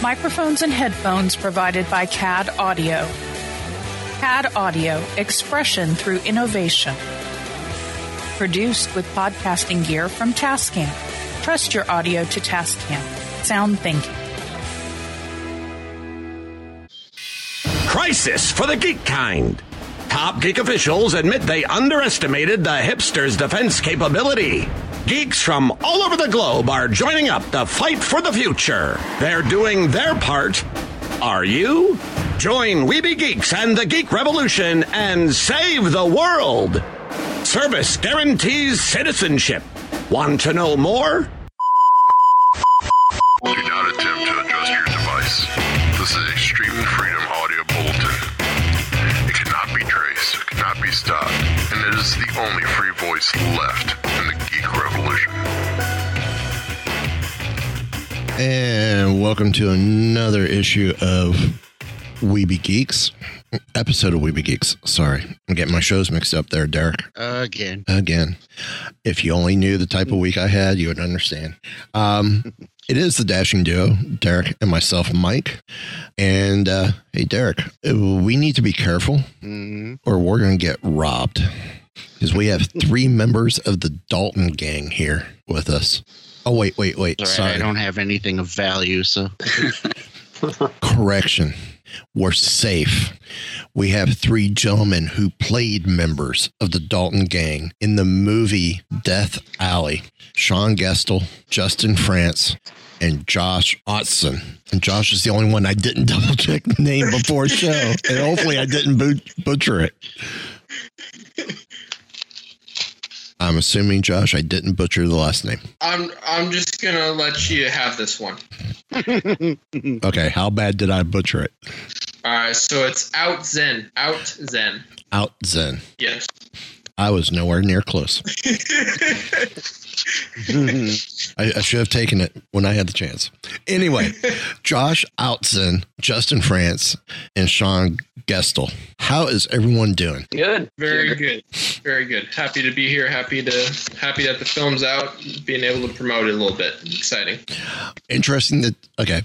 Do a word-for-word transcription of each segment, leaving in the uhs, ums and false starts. Microphones and headphones provided by C A D Audio. C A D Audio, expression through innovation. Produced with podcasting gear from Tascam. Trust your audio to Tascam. Sound thinking. Crisis for the geek kind. Top geek officials admit they underestimated the hipsters' defense capability. Geeks from all over the globe are joining up to fight for the future. They're doing their part. Are you? Join We Be Geeks and the Geek Revolution and save the world. Service guarantees citizenship. Want to know more? Do not attempt to adjust your device. This is Extreme Freedom Audio Bulletin. It cannot be traced, it cannot be stopped, and it is the only free voice left in the Geek Revolution. And welcome to another issue of We Be Geeks. Episode of We Be Geeks. Sorry. I'm getting my shows mixed up there, Derek. Again. Again. If you only knew the type of week I had, you would understand. Um, it is the dashing duo, Derek and myself, Mike. And, uh, hey, Derek, we need to be careful mm-hmm. or we're going to get robbed because we have three members of the Dalton gang here with us. Oh, wait, wait, wait. Right, sorry. I don't have anything of value, so. Correction. We're safe. We have three gentlemen who played members of the Dalton gang in the movie Death Alley. Sean Gestel, Justin France, and Josh Outsen. And Josh is the only one I didn't double check the name before show. And hopefully I didn't but- butcher it. I'm assuming, Josh, I didn't butcher the last name. I'm I'm just going to let you have this one. Okay, how bad did I butcher it? Uh, so it's Outsen. Outsen. Outsen. Yes. I was nowhere near close. I, I should have taken it when I had the chance. Anyway, Josh Outsen, Justin France, and Sean Gestel. How is everyone doing? Good. Very good. Very good. Happy to be here. Happy to happy that the film's out. Being able to promote it a little bit. Exciting. Interesting that, okay,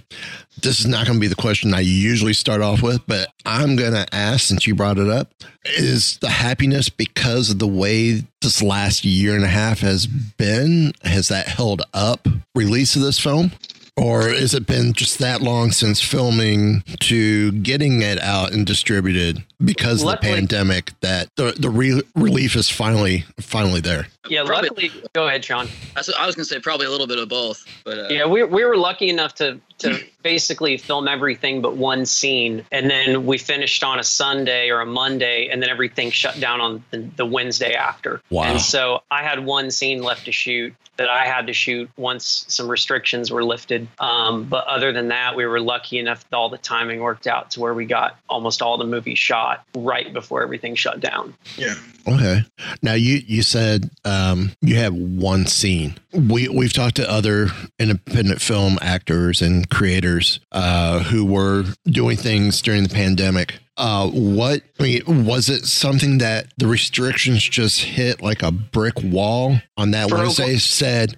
this is not going to be the question I usually start off with, but I'm going to ask, since you brought it up, is the happiness because of the way this last year and a half has been? Has that held up release of this film? Or has it been just that long since filming to getting it out and distributed because of luckily, the pandemic that the, the re- relief is finally finally there? Yeah, probably, luckily. Go ahead, Sean. I was going to say probably a little bit of both. But uh, yeah, we we were lucky enough to to basically film everything but one scene. And then we finished on a Sunday or a Monday, and then everything shut down on the, the Wednesday after. Wow. And so I had one scene left to shoot that I had to shoot once some restrictions were lifted. Um, but other than that, we were lucky enough that all the timing worked out to where we got almost all the movie shot right before everything shut down. Yeah. Okay. Now, you, you said um, you have one scene. We, we've talked to other independent film actors and creators uh, who were doing things during the pandemic. Uh, what I mean, was it something that the restrictions just hit like a brick wall on that For Wednesday? Said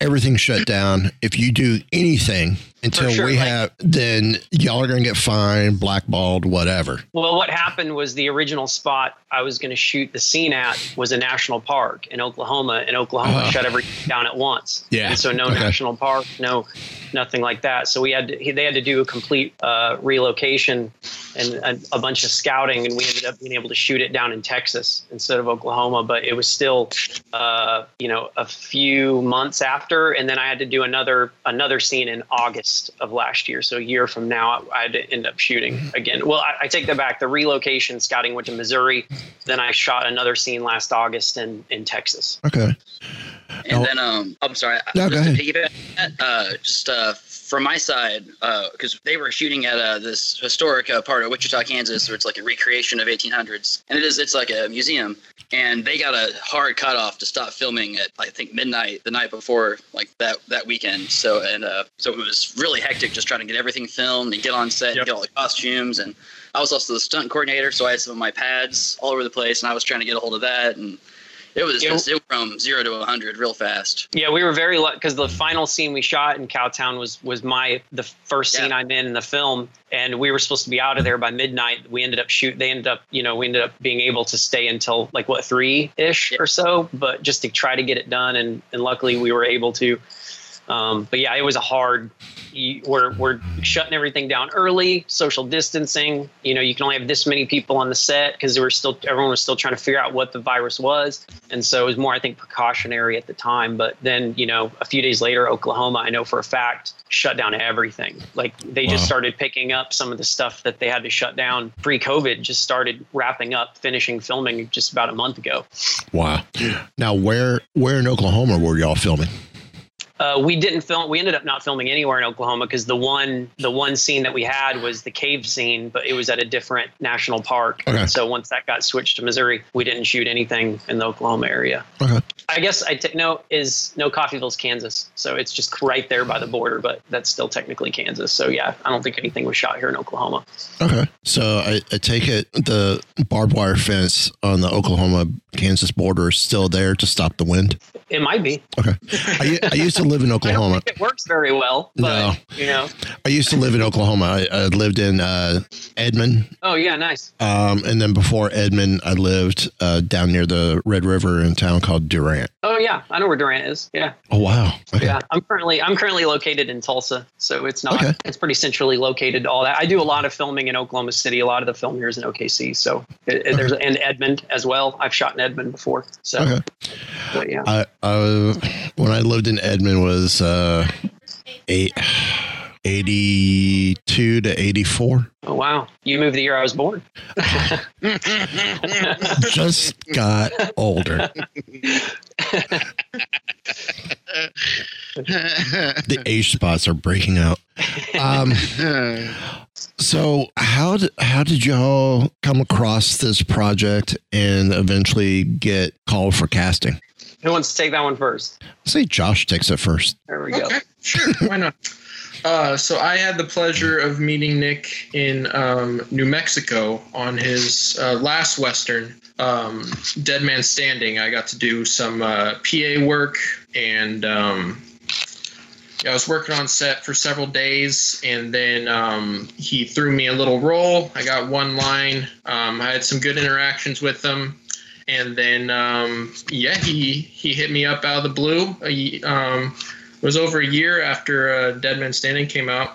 everything shut down. If you do anything until sure, we like, have, then y'all are going to get fined, blackballed, whatever. Well, what happened was the original spot I was going to shoot the scene at was a national park in Oklahoma, and Oklahoma uh, shut everything down at once. Yeah. And so no okay. national park, no nothing like that. So we had to, they had to do a complete uh, relocation and a, a bunch of scouting, and we ended up being able to shoot it down in Texas instead of Oklahoma. But it was still, uh, you know, a few months after, and then I had to do another another scene in August of last year. So a year from now, I, I'd end up shooting again. Well, I, I take that back. The relocation scouting went to Missouri. Then I shot another scene last August in, in Texas. Okay. And oh. then, um, I'm sorry. No, just go ahead. To piggyback, uh, just, uh, from my side, because uh, they were shooting at uh, this historic uh, part of Wichita, Kansas, where it's like a recreation of eighteen hundreds, and it is it's like a museum. And they got a hard cutoff to stop filming at I think midnight the night before, like that that weekend. So and uh, so it was really hectic just trying to get everything filmed and get on set, yep. and get all the costumes. And I was also the stunt coordinator, so I had some of my pads all over the place, and I was trying to get a hold of that. And it was yeah. just, it from zero to a hundred real fast. Yeah, we were very lucky because the final scene we shot in Cowtown was was my the first yeah. scene I'm in in the film, and we were supposed to be out of there by midnight. We ended up shoot. They ended up, you know, we ended up being able to stay until like what three ish yeah. or so, but just to try to get it done, and and luckily we were able to. Um, but yeah, it was a hard. We're we're shutting everything down early, social distancing. You know, you can only have this many people on the set because there were still everyone was still trying to figure out what the virus was, and so it was more I think precautionary at the time. But then you know, a few days later, Oklahoma, I know for a fact, shut down everything. Like they wow. just started picking up some of the stuff that they had to shut down pre-COVID. Just started wrapping up, finishing filming just about a month ago. Wow. Now, where where in Oklahoma were y'all filming? Uh, we didn't film. We ended up not filming anywhere in Oklahoma because the one the one scene that we had was the cave scene, but it was at a different national park. Okay. So once that got switched to Missouri, we didn't shoot anything in the Oklahoma area. Okay. I guess I t- no is no Coffeyville's Kansas, so it's just right there by the border, but that's still technically Kansas. So yeah, I don't think anything was shot here in Oklahoma. Okay. So I, I take it the barbed wire fence on the Oklahoma-Kansas border is still there to stop the wind. It might be. Okay. I, I used to live in Oklahoma. I don't think it works very well. But, no. You know. I used to live in Oklahoma. I, I lived in uh, Edmond. Oh, yeah. Nice. Um, and then before Edmond, I lived uh, down near the Red River in a town called Durant. Oh, yeah. I know where Durant is. Yeah. Oh, wow. Okay. Yeah. I'm currently I'm currently located in Tulsa. So it's not. Okay. It's pretty centrally located. All that. I do a lot of filming in Oklahoma City. A lot of the film here is in O K C. So it, okay. there's and Edmond as well. I've shot in Edmond before. So, okay. But, yeah. I, Uh, when I lived in Edmond was uh, eight, eighty-two to eighty-four. Oh, wow. You moved the year I was born. Just got older. The age spots are breaking out. Um, so how did, how did y'all come across this project and eventually get called for casting? Who wants to take that one first? I'll say Josh takes it first. There we go. Okay, sure, why not? Uh, so I had the pleasure of meeting Nick in um, New Mexico on his uh, last Western, um, Dead Man Standing. I got to do some uh, P A work, and um, I was working on set for several days, and then um, he threw me a little role. I got one line. Um, I had some good interactions with him. And then, um, yeah, he, he hit me up out of the blue. I, um, it was over a year after uh, Dead Man Standing came out,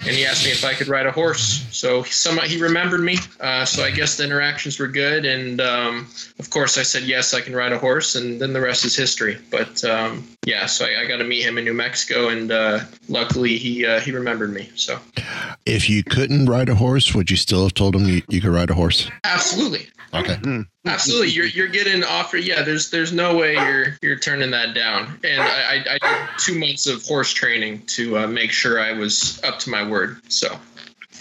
and he asked me if I could ride a horse. So some, he remembered me, uh, so I guess the interactions were good. And, um, of course, I said, yes, I can ride a horse, and then the rest is history. But, um, yeah, so I, I got to meet him in New Mexico, and uh, luckily he uh, he remembered me. So, if you couldn't ride a horse, would you still have told him you, you could ride a horse? Absolutely. Okay. Absolutely. You're you're getting offered. Yeah, there's there's no way you're you're turning that down. And I, I, I did two months of horse training to uh, make sure I was up to my word. So.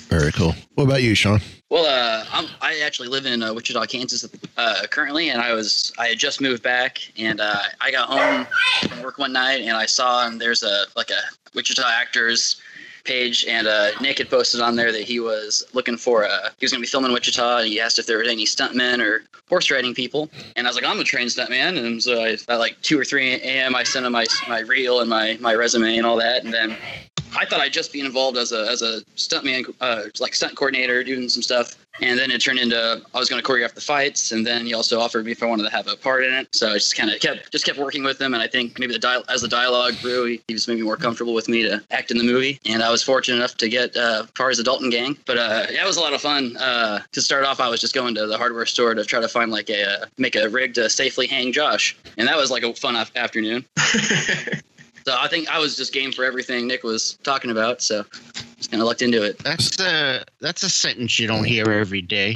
Very cool. What about you, Sean? Well, uh, I'm, I actually live in uh, Wichita, Kansas uh, currently, and I was I had just moved back, and uh, I got home from work one night, and I saw and there's a like a Wichita actors page, and uh, Nick had posted on there that he was looking for a he was going to be filming in Wichita, and he asked if there were any stuntmen or horse riding people, and I was like, I'm a trained stuntman, and so I, at like two or three a m I sent him my my reel and my my resume and all that, and then I thought I'd just be involved as a as a stuntman, uh, like stunt coordinator, doing some stuff, and then it turned into I was going to choreograph the fights, and then he also offered me if I wanted to have a part in it. So I just kind of kept just kept working with him, and I think maybe the di- as the dialogue grew, he, he was maybe more comfortable with me to act in the movie, and I was fortunate enough to get uh, part as the Dalton gang. But uh, yeah, it was a lot of fun. Uh, to start off, I was just going to the hardware store to try to find like a uh, make a rig to safely hang Josh, and that was like a fun af- afternoon. So I think I was just game for everything Nick was talking about. So and I looked into it. That's a that's a sentence you don't hear every day.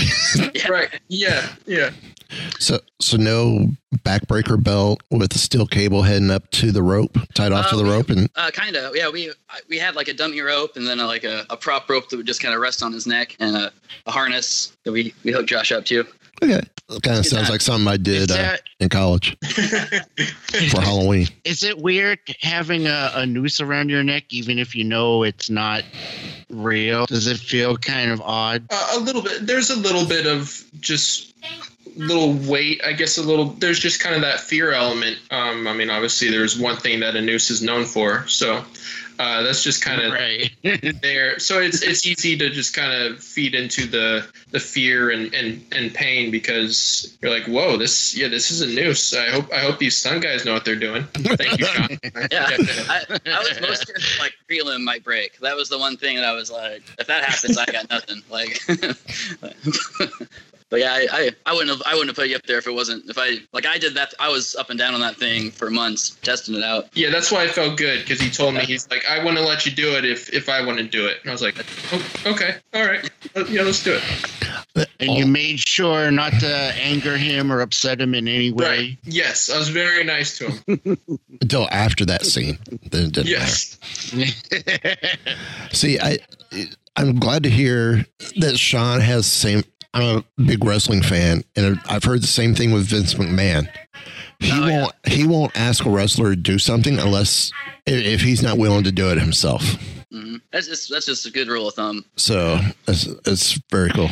Yeah. Right? Yeah, yeah. So, so no backbreaker belt with a steel cable heading up to the rope, tied off uh, to the we, rope, and uh, kind of, yeah. We we had like a dummy rope, and then a, like a, a prop rope that would just kind of rest on his neck, and a, a harness that we we hooked Josh up to. Okay, that kind of sounds that, like something I did that, uh, in college for Halloween. Is it weird having a, a noose around your neck, even if you know it's not real? Does it feel kind of odd? Uh, a little bit. There's a little bit of just little weight, I guess. A little. There's just kind of that fear element. Um, I mean, obviously, there's one thing that a noose is known for, so. Uh, that's just kind of right. There. So it's it's easy to just kind of feed into the the fear and, and, and pain because you're like, whoa, this yeah, this is a noose. I hope I hope these stunt guys know what they're doing. Thank you, John. Yeah, I, I was most like prelim might break. That was the one thing that I was like, if that happens, I got nothing. Like, but yeah, I, I, I wouldn't have I wouldn't have put you up there if it wasn't if I like I did that. I was up and down on that thing for months testing it out. Yeah, that's why I felt good because he told me he's like. I want to let you do it if, if I want to do it. And I was like, oh, okay, all right, yeah, let's do it. And you made sure not to anger him or upset him in any way. Right. Yes, I was very nice to him. Until after that scene. Then it didn't yes. matter. See, I, I'm glad to hear that Sean has the same – I'm a big wrestling fan, and I've heard the same thing with Vince McMahon. He oh, won't. Yeah. He won't ask a wrestler to do something unless if he's not willing to do it himself. Mm-hmm. That's just that's just a good rule of thumb. So that's that's very cool.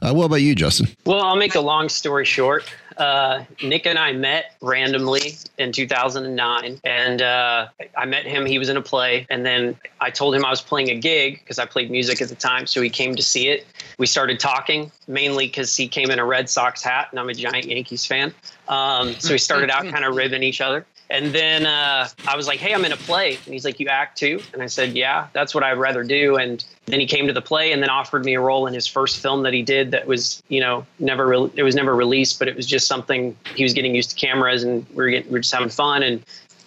Uh, what about you, Justin? Well, I'll make a long story short. Uh, Nick and I met randomly in two thousand nine, and uh, I met him. He was in a play, and then I told him I was playing a gig because I played music at the time, so he came to see it. We started talking, mainly because he came in a Red Sox hat, and I'm a giant Yankees fan. Um, so we started out kind of ribbing each other. And then uh, I was like, hey, I'm in a play. And he's like, you act too? And I said, yeah, that's what I'd rather do. And then he came to the play and then offered me a role in his first film that he did that was, you know, never re- it was never released, but it was just something he was getting used to cameras and we were, getting, we were just having fun. And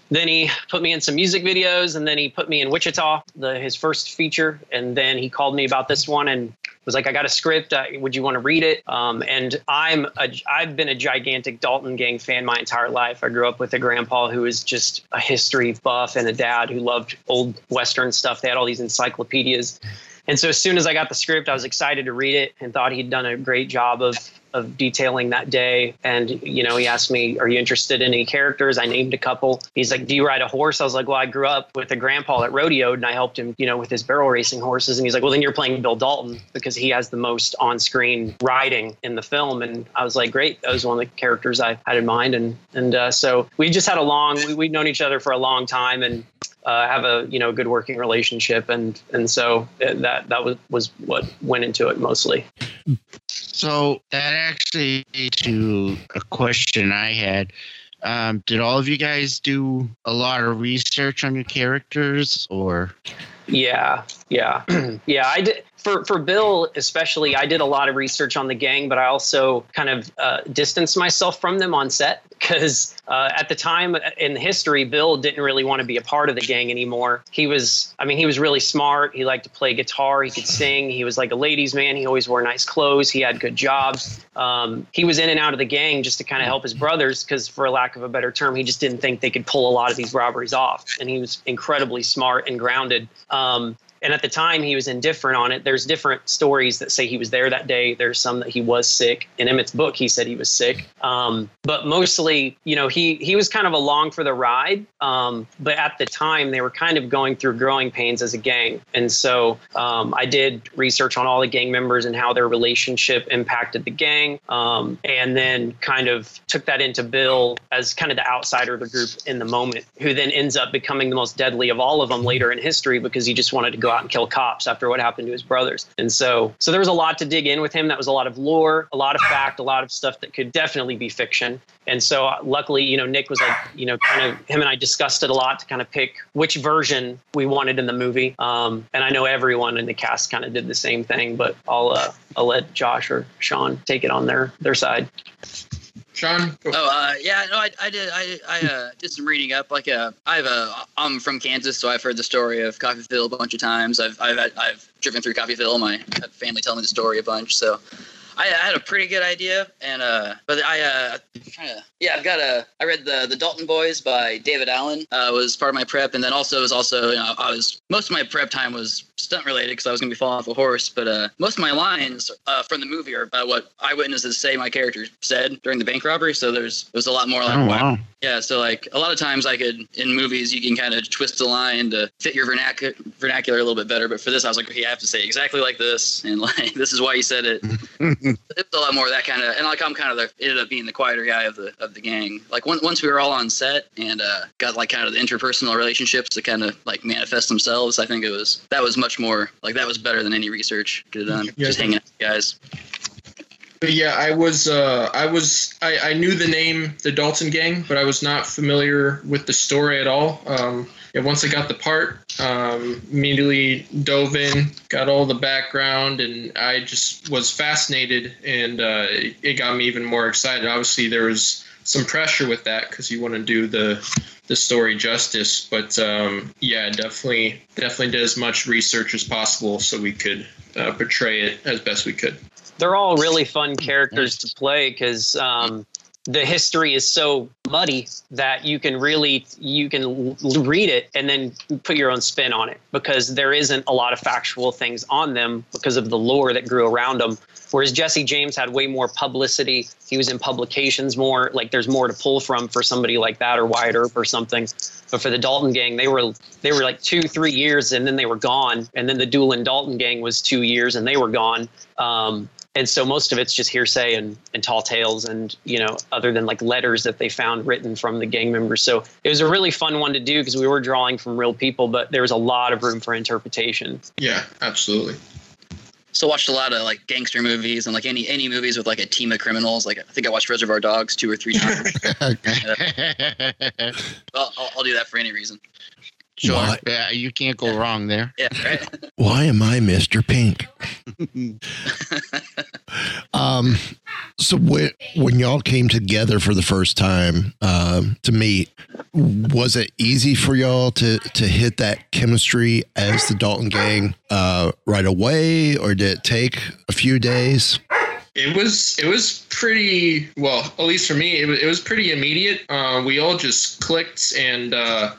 then he put me in some music videos and then he put me in Wichita, the, his first feature. And then he called me about this one and was like, I got a script. Uh, would you want to read it? Um, and I'm a, I've been a gigantic Dalton gang fan my entire life. I grew up with a grandpa who was just a history buff and a dad who loved old Western stuff. They had all these encyclopedias. And so as soon as I got the script, I was excited to read it and thought he'd done a great job of of detailing that day. And, you know, he asked me, are you interested in any characters? I named a couple. He's like, do you ride a horse? I was like, well, I grew up with a grandpa that rodeoed and I helped him, you know, with his barrel racing horses. And he's like, well, then you're playing Bill Dalton because he has the most on-screen riding in the film. And I was like, great. That was one of the characters I had in mind. And, and uh, so we just had a long, we, we'd known each other for a long time and uh, have a, you know, good working relationship. And, and so that, that was, was what went into it mostly. So that actually leads to a question I had. Um, did all of you guys do a lot of research on your characters or? Yeah, yeah, yeah. I did for for Bill especially. I did a lot of research on the gang, but I also kind of uh, distanced myself from them on set because uh, at the time in history, Bill didn't really want to be a part of the gang anymore. He was, I mean, he was really smart. He liked to play guitar. He could sing. He was like a ladies' man. He always wore nice clothes. He had good jobs. Um, he was in and out of the gang just to kind of help his brothers because, for lack of a better term, he just didn't think they could pull a lot of these robberies off. And he was incredibly smart and grounded. Um, Um, and at the time, he was indifferent on it. There's different stories that say he was there that day. There's some that he was sick. In Emmett's book, he said he was sick. Um, but mostly, you know, he he was kind of along for the ride. Um, but at the time, they were kind of going through growing pains as a gang. And so um, I did research on all the gang members and how their relationship impacted the gang. Um, and then kind of took that into Bill as kind of the outsider of the group in the moment, who then ends up becoming the most deadly of all of them later in history because he just wanted to go out and kill cops after what happened to his brothers. And so so there was a lot to dig in with him. That was a lot of lore, a lot of fact, a lot of stuff that could definitely be fiction. And so luckily, you know, Nick was like, you know, kind of him and I discussed it a lot to kind of pick which version we wanted in the movie. Um, and I know everyone in the cast kind of did the same thing, but I'll uh, I'll let Josh or Sean take it on their their side. Sean? Go. Oh, uh, yeah, no, I, I did. I, I uh, did some reading up. Like, uh, I've, uh, I'm from Kansas, so I've heard the story of Coffeyville a bunch of times. I've, I've, I've driven through Coffeyville. My family tell me the story a bunch, so I, I had a pretty good idea. And uh, but I, uh, I'm trying to, yeah, I've got a. I read the the Dalton Boys by David Allen. Uh, was part of my prep, and then also was also, you know, I was most of my prep time was stunt related because I was gonna be falling off a horse. But uh, most of my lines uh, from the movie are about what eyewitnesses say my character said during the bank robbery. So there's it was a lot more like, oh, wow. Yeah, so like a lot of times I could in movies you can kind of twist the line to fit your vernac- vernacular a little bit better. But for this, I was like, okay, I have to say exactly like this, and like this is why you said it. It's a lot more of that kind of, and like I'm kind of the, ended up being the quieter guy of the of the gang. Like one, once we were all on set and uh, got like kind of the interpersonal relationships to kind of like manifest themselves, I think it was that was much. More like that was better than any research could have done. Yeah. Just hanging out with you guys. But yeah, I was, uh, I was, I, I knew the name, the Dalton gang, but I was not familiar with the story at all. Um, yeah, once I got the part, um, immediately dove in, got all the background, and I just was fascinated, and uh, it, it got me even more excited. Obviously, there was some pressure with that because you want to do the the story justice, but um, yeah, definitely, definitely did as much research as possible so we could uh, portray it as best we could. They're all really fun characters to play because um, the history is so muddy that you can really you can read it and then put your own spin on it because there isn't a lot of factual things on them because of the lore that grew around them. Whereas Jesse James had way more publicity. He was in publications more. Like there's more to pull from for somebody like that or Wyatt Earp or something. But for the Dalton gang, they were they were like two, three years and then they were gone. And then the Doolin-Dalton gang was two years and they were gone. Um, and so most of it's just hearsay and, and tall tales and, you know, other than like letters that they found written from the gang members. So it was a really fun one to do because we were drawing from real people, but there was a lot of room for interpretation. Yeah, absolutely. So I watched a lot of like gangster movies and like any any movies with like a team of criminals. Like I think I watched Reservoir Dogs two or three times. Okay. uh, well, I'll, I'll do that for any reason. Sure. Why, uh, you can't go yeah. wrong there. Yeah, right? Why am I Mister Pink? um, so when, when y'all came together for the first time um, to meet, was it easy for y'all to, to hit that chemistry as the Dalton gang uh, right away, or did it take a few days? It was it was pretty, well, at least for me, it was, it was pretty immediate. Uh, we all just clicked and... Uh,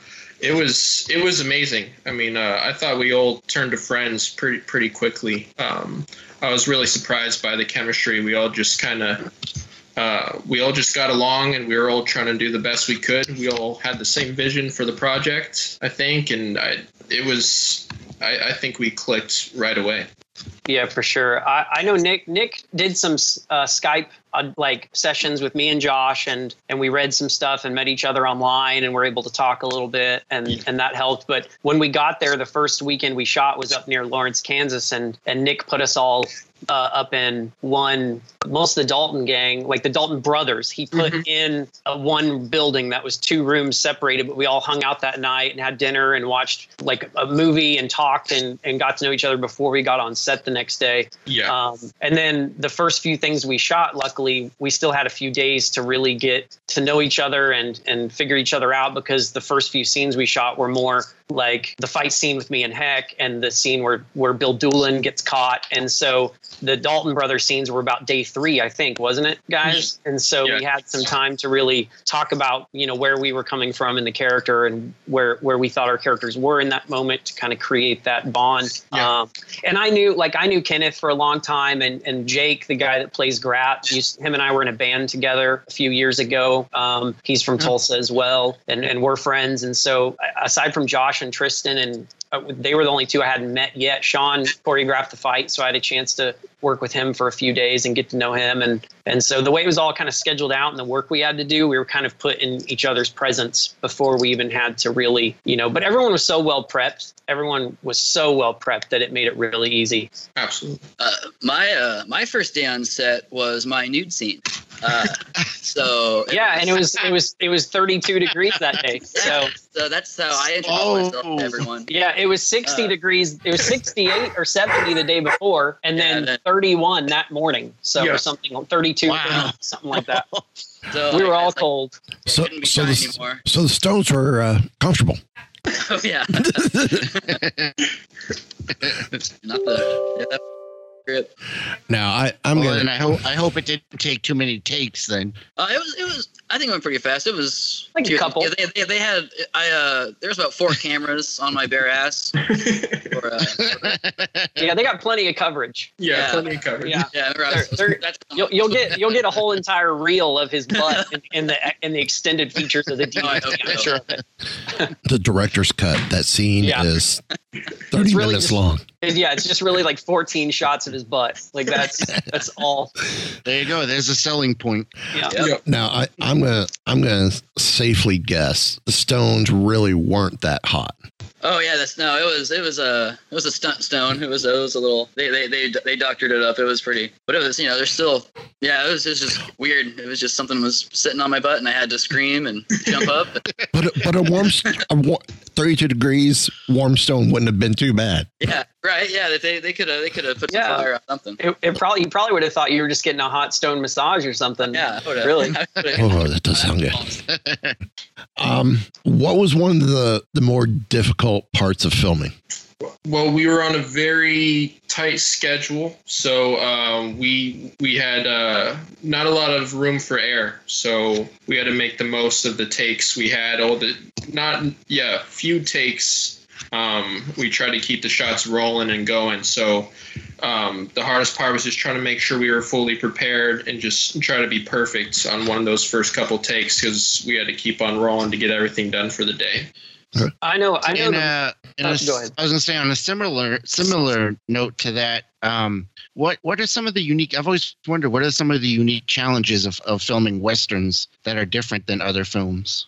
It was it was amazing. I mean, uh, I thought we all turned to friends pretty pretty quickly. Um, I was really surprised by the chemistry. We all just kind of uh, we all just got along, and we were all trying to do the best we could. We all had the same vision for the project, I think, and I, it was I, I think we clicked right away. Yeah, for sure. I, I know Nick. Nick did some uh, Skype uh, like sessions with me and Josh, and and we read some stuff and met each other online, and were able to talk a little bit, and yeah. and that helped. But when we got there, the first weekend we shot was up near Lawrence, Kansas, and and Nick put us all uh, up in one. Most of the Dalton gang, like the Dalton brothers, he put mm-hmm. in a one building that was two rooms separated, but we all hung out that night and had dinner and watched like a movie and talked and and got to know each other before we got on set the next. Next day. Yeah. Um, and then the first few things we shot, luckily, we still had a few days to really get to know each other and and figure each other out because the first few scenes we shot were more like the fight scene with me and Heck and the scene where where Bill Doolin gets caught. And so the Dalton brother scenes were about day three, I think, wasn't it, guys? And so yeah. we had some time to really talk about, you know, where we were coming from in the character and where where we thought our characters were in that moment to kind of create that bond. Yeah. Um, and I knew, like, I knew Kenneth for a long time and, and Jake, the guy that plays Grat, used, him and I were in a band together a few years ago. Um, he's from yeah. Tulsa as well, and, and we're friends. And so aside from Josh and Tristan and uh, they were the only two I hadn't met yet. Sean choreographed the fight, so I had a chance to work with him for a few days and get to know him. And and so the way it was all kind of scheduled out and the work we had to do, we were kind of put in each other's presence before we even had to really, you know, but everyone was so well prepped. Everyone was so well prepped that it made it really easy. Absolutely. Uh, my, uh, my first day on set was my nude scene. Uh, so yeah, was, and it was it was it was thirty-two degrees that day. So so that's how I introduced oh. myself to everyone. Yeah, it was sixty uh, degrees. It was sixty-eight or seventy the day before, and yeah, then, then thirty-one that morning. So yes. or something, thirty-two, wow. thirty, something like that. So we were all like, cold. So so the, so the stones were uh, comfortable. Oh yeah. Not the. Yeah. Now I I'm oh, gonna. And I hope I hope it didn't take too many takes. Then uh, it was it was. I think it went pretty fast. It was like a couple. Yeah, they, they, they had I uh. There was about four cameras on my bare ass. for, uh, yeah, they got plenty of coverage. Yeah, yeah. plenty of coverage. Yeah, yeah. They're, they're, that's, you'll, you'll get you'll get a whole entire reel of his butt in, in the in the extended features of the D V D. Oh, sure. The director's cut. That scene yeah. is thirty really minutes just, long. Yeah, it's just really like fourteen shots of his butt. Like that's that's all. There you go. There's a selling point. Yeah. Yep. Now I, I'm gonna I'm gonna safely guess the stones really weren't that hot. Oh yeah, that's no. It was it was a it was a stunt stone. It was it was a little. They they they they doctored it up. It was pretty. But it was you know there's still yeah. It was it was just weird. It was just something was sitting on my butt and I had to scream and jump up. But a, but a warm a war, thirty-two degrees warm stone wouldn't have been too bad. Yeah. Right, yeah, they they could have they could have put some yeah. fire on something. It, it probably you probably would have thought you were just getting a hot stone massage or something. Yeah, really. Oh, that does sound good. um, what was one of the, the more difficult parts of filming? Well, we were on a very tight schedule, so uh, we we had uh, not a lot of room for air. So we had to make the most of the takes we had. All the not yeah, few takes. Um, we tried to keep the shots rolling and going. So um, the hardest part was just trying to make sure we were fully prepared and just try to be perfect on one of those first couple takes because we had to keep on rolling to get everything done for the day. I know. I know. And, uh, and oh, a, go ahead. I was going to say on a similar similar note to that. Um, what what are some of the unique? I've always wondered what are some of the unique challenges of, of filming Westerns that are different than other films.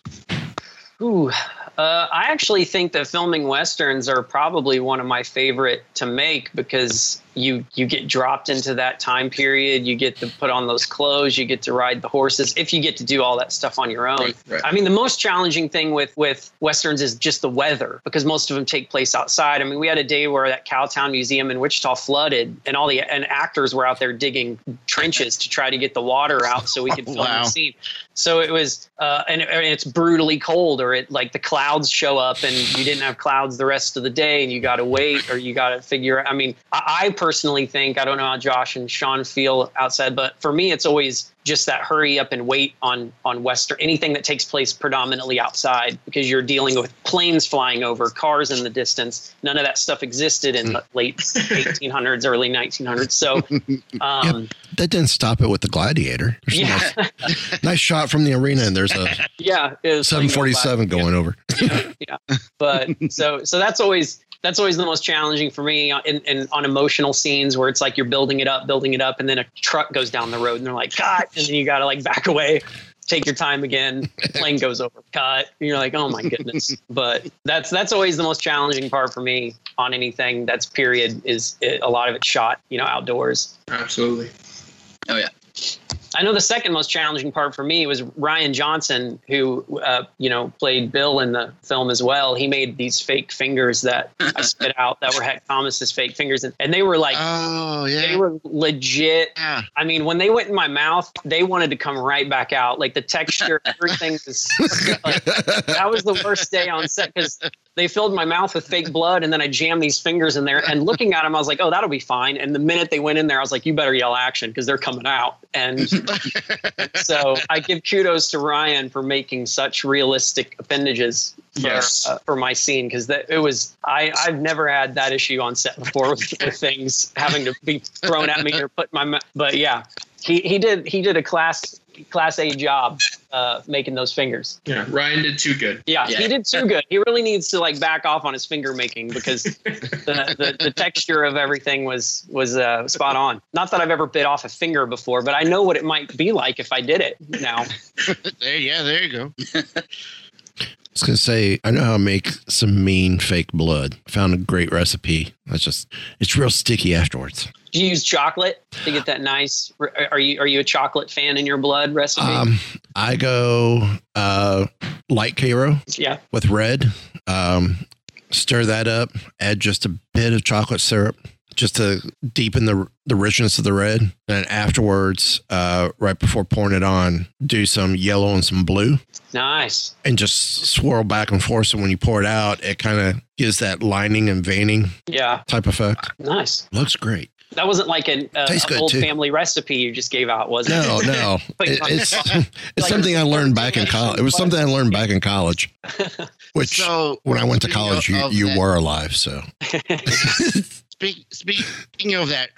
Ooh. Uh, I actually think that filming Westerns are probably one of my favorite to make because you you get dropped into that time period. You get to put on those clothes. You get to ride the horses if you get to do all that stuff on your own. Right, right. I mean, the most challenging thing with, with Westerns is just the weather because most of them take place outside. I mean, we had a day where that Cowtown Museum in Wichita flooded and all the and actors were out there digging trenches to try to get the water out so we could film wow. the scene. So it was uh, and, and it's brutally cold or it like the clouds. Clouds show up and you didn't have clouds the rest of the day and you got to wait or you got to figure out. I mean, I, I personally think, I don't know how Josh and Sean feel outside, but for me, it's always just that hurry up and wait on, on Western, anything that takes place predominantly outside because you're dealing with planes flying over, cars in the distance. None of that stuff existed in the late eighteen hundreds, early nineteen hundreds. So um, yeah, that didn't stop it with the Gladiator. Yeah. Nice, nice shot from the arena and there's a yeah, seven forty-seven going yeah. over. yeah, yeah, but so so that's always that's always the most challenging for me, and, and on emotional scenes where it's like you're building it up, building it up, and then a truck goes down the road, and they're like, "Cut!" and then you gotta like back away, take your time again. The plane goes over, cut. And you're like, "Oh my goodness!" But that's that's always the most challenging part for me on anything that's period is it, a lot of it's shot, you know, outdoors. Absolutely. Oh yeah. I know the second most challenging part for me was Ryan Johnson, who, uh, you know, played Bill in the film as well. He made these fake fingers that I spit out that were Hack Thomas's fake fingers. And, and they were like, oh, yeah. They were legit. Yeah. I mean, when they went in my mouth, they wanted to come right back out. Like the texture, everything was like, that was the worst day on set because they filled my mouth with fake blood. And then I jammed these fingers in there and looking at them, I was like, oh, that'll be fine. And the minute they went in there, I was like, you better yell action because they're coming out. And so I give kudos to Ryan for making such realistic appendages for, yes. uh, for my scene because that it was I I've never had that issue on set before with, with things having to be thrown at me or put in my mouth. But yeah, he he did he did a class class A job uh, making those fingers. Yeah, Ryan did too good. Yeah, yeah, he did too good. He really needs to like back off on his finger making because the, the, the texture of everything was was uh, spot on. Not that I've ever bit off a finger before, but I know what it might be like if I did it now. there, yeah, there you go. I was going to say, I know how to make some mean fake blood. I found a great recipe. That's just, it's real sticky afterwards. Do you use chocolate to get that nice? Are you are you a chocolate fan in your blood recipe? Um, I go uh, light Cairo, yeah, with red. Um, stir that up. Add just a bit of chocolate syrup just to deepen the the richness of the red. And afterwards, uh, right before pouring it on, do some yellow and some blue. Nice. And just swirl back and forth. So when you pour it out, it kind of gives that lining and veining, yeah, type effect. Nice. Looks great. That wasn't like an uh, old too. family recipe you just gave out, was it? No, no. it, it's it's like something I learned back in college. It was something I learned back in college, which so, when I went to college, you, you that. were alive. So speaking, speaking of that,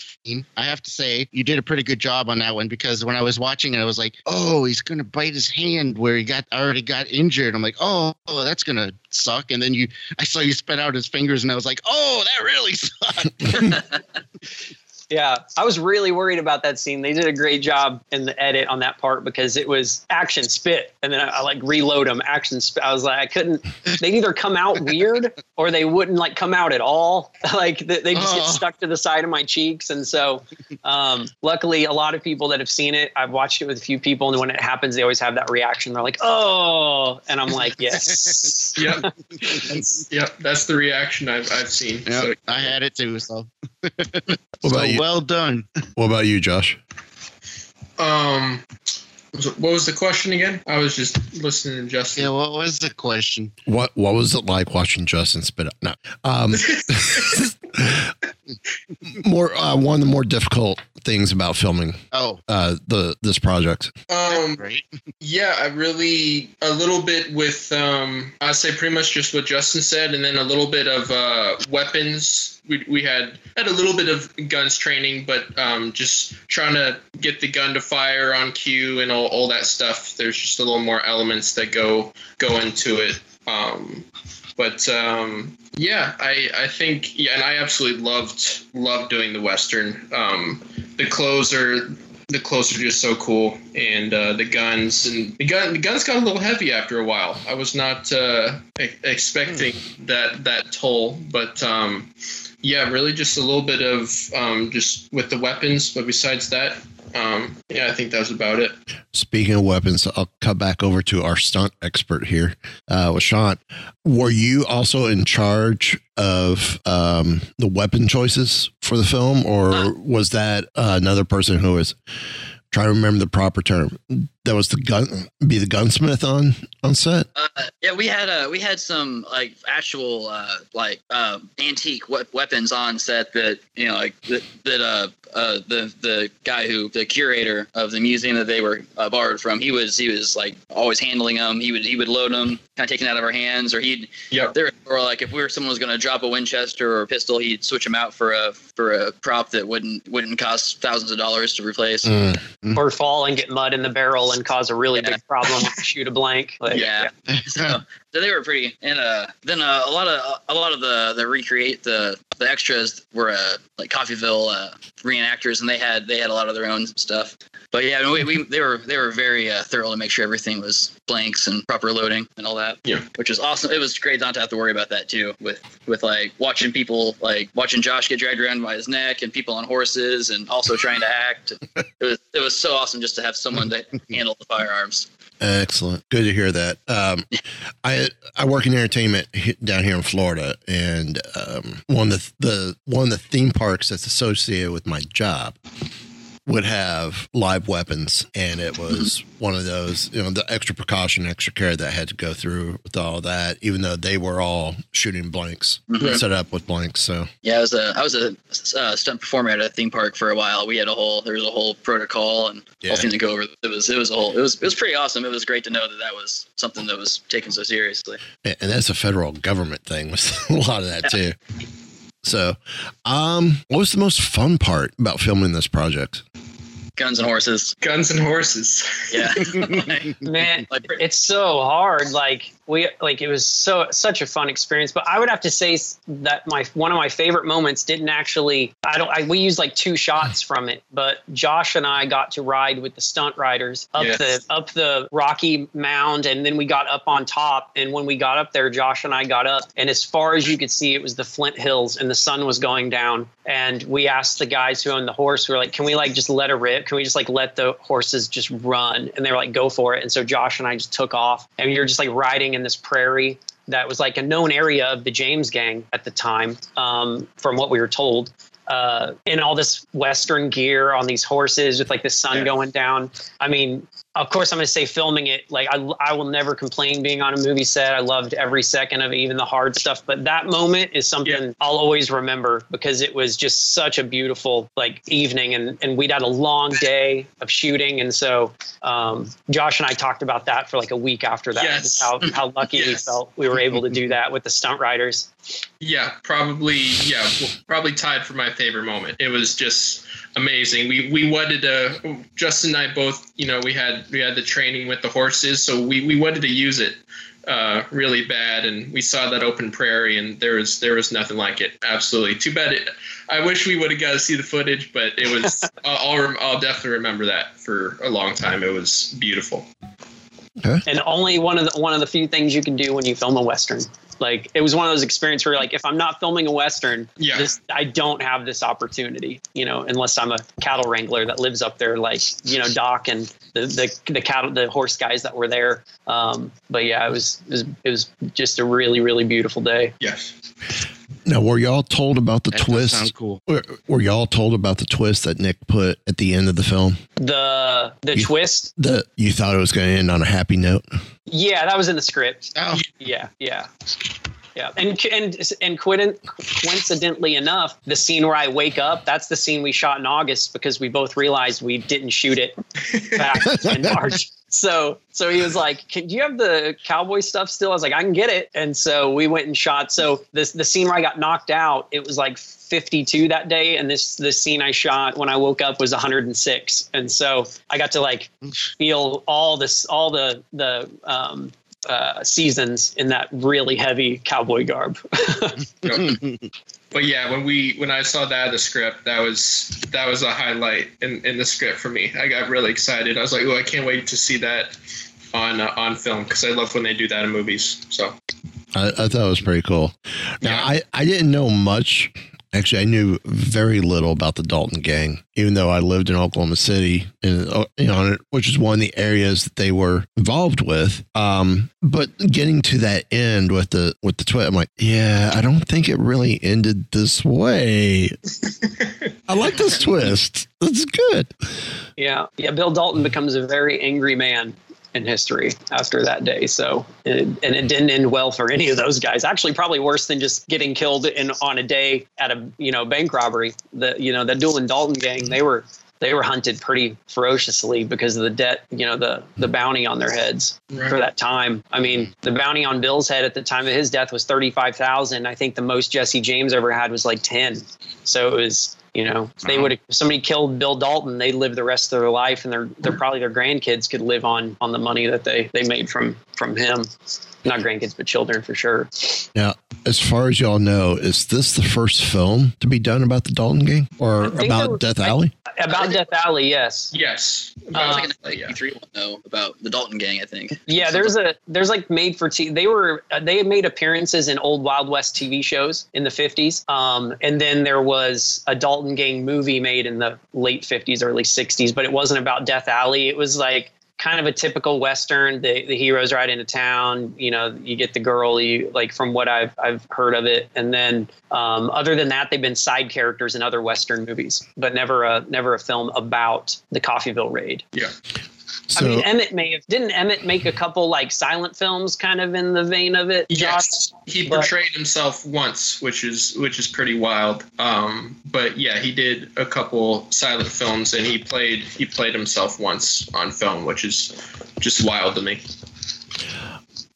I have to say you did a pretty good job on that one, because when I was watching it, I was like, oh, he's going to bite his hand where he got already got injured. I'm like, oh, oh that's going to suck. And then you, I saw you spit out his fingers and I was like, oh, that really sucked. Yeah, I was really worried about that scene. They did a great job in the edit on that part, because it was action spit. And then I, I like reload them action spit. I was like, I couldn't. They'd either come out weird or they wouldn't like come out at all. Like they, they just oh. get stuck to the side of my cheeks. And so um, luckily, a lot of people that have seen it, I've watched it with a few people. And when it happens, they always have that reaction. They're like, oh, and I'm like, yes. Yep. That's, yep. That's the reaction I've, I've seen. Yep. So. I had it too. So. What about you? Well done. What about you, Josh? Um, what was the question again? I was just listening to Justin. Yeah, what was the question? What What was it like watching Justin spit up? No. Um, more uh, one of the more difficult things about filming. Oh, uh, the this project. Um, yeah, I really a little bit with um, I'd say pretty much just what Justin said, and then a little bit of uh, weapons. We we had had a little bit of guns training, but um, just trying to get the gun to fire on cue and all, all that stuff. There's just a little more elements that go go into it. Um, but um, yeah, I I think yeah, and I absolutely loved loved doing the Western. Um, the clothes are the clothes are just so cool, and uh, the guns and the gun the guns got a little heavy after a while. I was not uh, e- expecting mm. that that toll, but. Um, Yeah, really just a little bit of um, just with the weapons. But besides that, um, yeah, I think that was about it. Speaking of weapons, I'll cut back over to our stunt expert here uh, with Sean. Were you also in charge of um, the weapon choices for the film, or huh. was that uh, another person who was trying to remember the proper term? That was the gun be the gunsmith on on set. Uh, yeah, we had uh, we had some like actual uh, like uh, antique we- weapons on set that you know like that, that uh, uh, the the guy who the curator of the museum that they were uh, borrowed from, he was he was like always handling them. He would he would load them, kind of taking out of our hands, or he'd yeah. Or like if we were someone was going to drop a Winchester or a pistol, he'd switch them out for a for a prop that wouldn't wouldn't cost thousands of dollars to replace, mm. or fall and get mud in the barrel. And cause a really yeah. big problem when you shoot a blank. Like, yeah. yeah. So, so they were pretty, and uh, then uh, a lot of a lot of the, the recreate the the extras were uh, like Coffeyville uh, reenactors, and they had they had a lot of their own stuff. But yeah, I mean, we, we they were they were very uh, thorough to make sure everything was blanks and proper loading and all that. Yeah, which is awesome. It was great not to have to worry about that too. With with like watching people like watching Josh get dragged around by his neck and people on horses and also trying to act. It was it was so awesome just to have someone to handle the firearms. Excellent. Good to hear that. Um, I I work in entertainment down here in Florida, and um, one of the, the one of the theme parks that's associated with my job would have live weapons, and it was one of those, you know, the extra precaution, extra care that I had to go through with all that, even though they were all shooting blanks, mm-hmm. set up with blanks. So yeah, I was a I was a uh, stunt performer at a theme park for a while. We had a whole there was a whole protocol and yeah. all things to go over. It was it was a whole it was it was pretty awesome. It was great to know that that was something that was taken so seriously. And that's a federal government thing with a lot of that yeah. too. So, um, what was the most fun part about filming this project? Guns and horses. Guns and horses. Yeah. Man, it's so hard. Like, we like it was so such a fun experience. But I would have to say that my one of my favorite moments didn't actually I don't I, we used like two shots from it, but Josh and I got to ride with the stunt riders up yes. the up the rocky mound, and then we got up on top. And when we got up there, Josh and I got up, and as far as you could see, it was the Flint Hills, and the sun was going down. And we asked the guys who owned the horse, we were like, "Can we like just let her rip? Can we just like let the horses just run?" And they were like, "Go for it." And so Josh and I just took off, and we were just like riding in this prairie that was like a known area of the James gang at the time, um, from what we were told, uh, in all this Western gear on these horses with like the sun yes. going down. I mean, of course, I'm going to say filming it. Like I, I will never complain being on a movie set. I loved every second of it, even the hard stuff. But that moment is something yeah. I'll always remember, because it was just such a beautiful like evening. And, and we'd had a long day of shooting. And so um, Josh and I talked about that for like a week after that. Yes. How, how lucky yes. we felt we were able to do that with the stunt riders. Yeah, probably. Yeah, probably tied for my favorite moment. It was just amazing. We we wanted to. Justin and I both, you know, we had we had the training with the horses, so we, we wanted to use it uh, really bad. And we saw that open prairie, and there was there was nothing like it. Absolutely, too bad. It, I wish we would have got to see the footage, but it was. I'll I'll definitely remember that for a long time. It was beautiful. Okay. And only one of the one of the few things you can do when you film a Western. Like it was one of those experiences where like, if I'm not filming a Western, yeah. this, I don't have this opportunity, you know, unless I'm a cattle wrangler that lives up there, like, you know, Doc and the, the, the cattle, the horse guys that were there. Um, but yeah, it was, it was, it was just a really, really beautiful day. Yes. Now, were y'all told about the that twist? Sounds cool. Were, were y'all told about the twist that Nick put at the end of the film? The the you, twist? The you thought it was going to end on a happy note? Yeah, that was in the script. Oh, yeah, yeah, yeah. And and and coincidentally enough, the scene where I wake up—that's the scene we shot in August, because we both realized we didn't shoot it back in March. So so he was like, "Can do you have the cowboy stuff still?" I was like, "I can get it." And so we went and shot. So this the scene where I got knocked out, it was like fifty-two that day, and this the scene I shot when I woke up was one hundred and six. And so I got to like feel all this all the the um uh seasons in that really heavy cowboy garb. But yeah, when we when I saw that in the script, that was that was a highlight in, in the script for me. I got really excited. I was like, "Oh, I can't wait to see that on uh, on film," because I love when they do that in movies. So I, I thought it was pretty cool. Now yeah. I, I didn't know much. Actually, I knew very little about the Dalton gang, even though I lived in Oklahoma City, and you know, which is one of the areas that they were involved with. Um, but getting to that end with the with the twist, I'm like, yeah, I don't think it really ended this way. I like this twist. It's good. Yeah, yeah. Bill Dalton becomes a very angry man in history after that day. So, and, and it didn't end well for any of those guys. Actually, probably worse than just getting killed in on a day at a, you know, bank robbery. The, you know, the Doolin-Dalton gang, they were, they were hunted pretty ferociously because of the debt, you know, the, the bounty on their heads right. for that time. I mean, the bounty on Bill's head at the time of his death was thirty-five thousand. I think the most Jesse James ever had was like ten. So it was, you know, they would have, if somebody killed Bill Dalton, they'd live the rest of their life, and their, their probably their grandkids could live on on the money that they, they made from from him. Not grandkids, but children for sure. Now, as far as y'all know, is this the first film to be done about the Dalton gang or about was, Death Alley? I, about Death Alley, yes. Yes. About, um, like an eighty-three one though about the Dalton gang, I think. Yeah, there's a there's like made for T V. They were uh, they had made appearances in old Wild West T V shows in the fifties, um, and then there was a Dalton gang movie made in the late fifties, early sixties, but it wasn't about Death Alley. It was like kind of a typical Western. The, the heroes ride into town, you know, you get the girl, you like from what I've, I've heard of it. And then um, other than that, they've been side characters in other Western movies, but never a, never a film about the Coffeyville raid. Yeah. So, I mean, Emmett may have, didn't Emmett make a couple like silent films kind of in the vein of it? Yes, Josh? He portrayed but, himself once, which is which is pretty wild. Um, but yeah, he did a couple silent films, and he played he played himself once on film, which is just wild to me.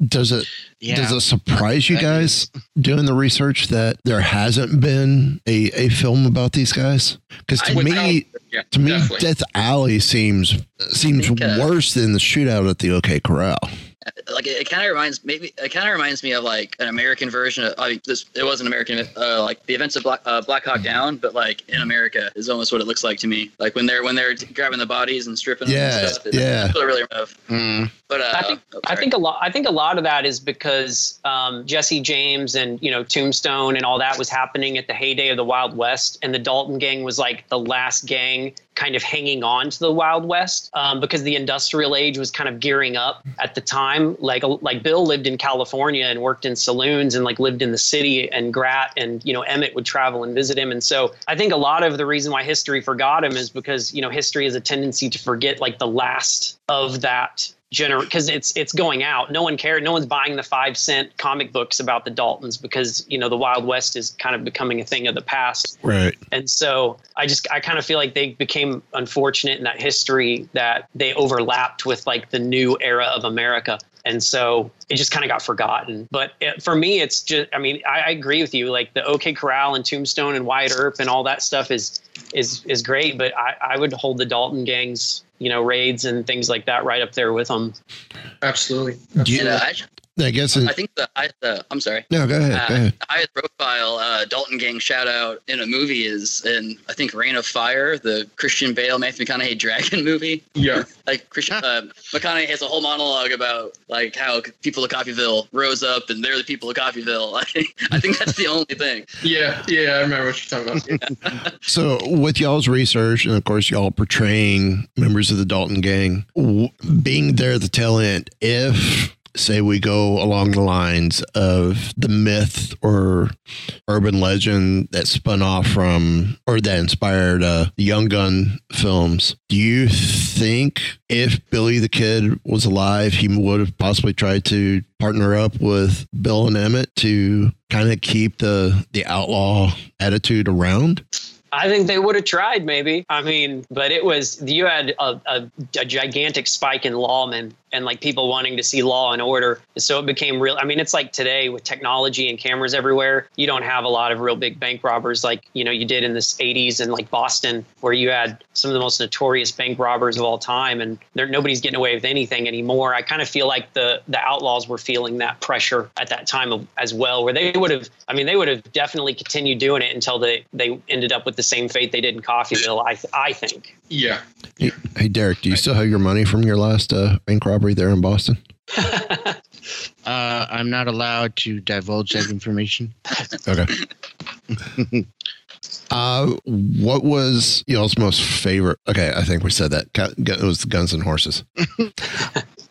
Does it yeah. does it surprise you guys doing the research that there hasn't been a, a film about these guys? Because to I, me, yeah, to me, definitely. Death Alley seems seems think, uh, worse than the shootout at the OK Corral. like it, it kind of reminds maybe it kind of reminds me of like an American version of I mean, this. It was an American uh, like the events of Black, uh, Black Hawk Down, but like in America is almost what it looks like to me. Like when they're when they're grabbing the bodies and stripping them yeah, and stuff. It, yeah, that's what it really reminds me of. Mm. But uh, I think oh, I think a lot I think a lot of that is because um, Jesse James and you know Tombstone and all that was happening at the heyday of the Wild West, and the Dalton gang was like the last gang kind of hanging on to the Wild West um, because the industrial age was kind of gearing up at the time. Like like Bill lived in California and worked in saloons and like lived in the city and Grat and, you know, Emmett would travel and visit him. And so I think a lot of the reason why history forgot him is because, you know, history has a tendency to forget like the last of that general, because it's it's going out. No one cares. No one's buying the five cent comic books about the Daltons because, you know, the Wild West is kind of becoming a thing of the past. Right. And so I just I kind of feel like they became unfortunate in that history that they overlapped with like the new era of America. And so it just kind of got forgotten. But it, for me, it's just I mean, I, I agree with you, like the OK Corral and Tombstone and Wyatt Earp and all that stuff is is is great. But I, I would hold the Dalton gangs, you know, raids and things like that right up there with them. Absolutely. Absolutely. And, uh, I, I guess it, I think the, I, the I'm sorry. No, go ahead. Uh, go ahead. The highest profile uh, Dalton gang shout out in a movie is in I think Reign of Fire, the Christian Bale Matthew McConaughey dragon movie. Yeah, like Christian uh, McConaughey has a whole monologue about like how people of Coffeyville rose up and they're the people of Coffeyville. I think that's the only thing. Yeah, yeah, I remember what you're talking about. Yeah. So with y'all's research and of course y'all portraying members of the Dalton gang being there at the tail end, if say we go along the lines of the myth or urban legend that spun off from or that inspired uh, the Young Gun films. Do you think if Billy the Kid was alive, he would have possibly tried to partner up with Bill and Emmett to kind of keep the, the outlaw attitude around? I think they would have tried, maybe. I mean, but it was you had a, a, a gigantic spike in lawmen and like people wanting to see law and order. So it became real. I mean, it's like today with technology and cameras everywhere. You don't have a lot of real big bank robbers like, you know, you did in the eighties and like Boston, where you had some of the most notorious bank robbers of all time. And there, nobody's getting away with anything anymore. I kind of feel like the, the outlaws were feeling that pressure at that time of, as well, where they would have. I mean, they would have definitely continued doing it until they, they ended up with the same fate they did in Coffeyville, I th- I think. Yeah. Hey, hey Derek, do you right. still have your money from your last uh, bank robbery there in Boston? uh, I'm not allowed to divulge that information. Okay. Uh, what was y'all's most favorite? Okay, I think we said that. It was the Guns and Horses. I'm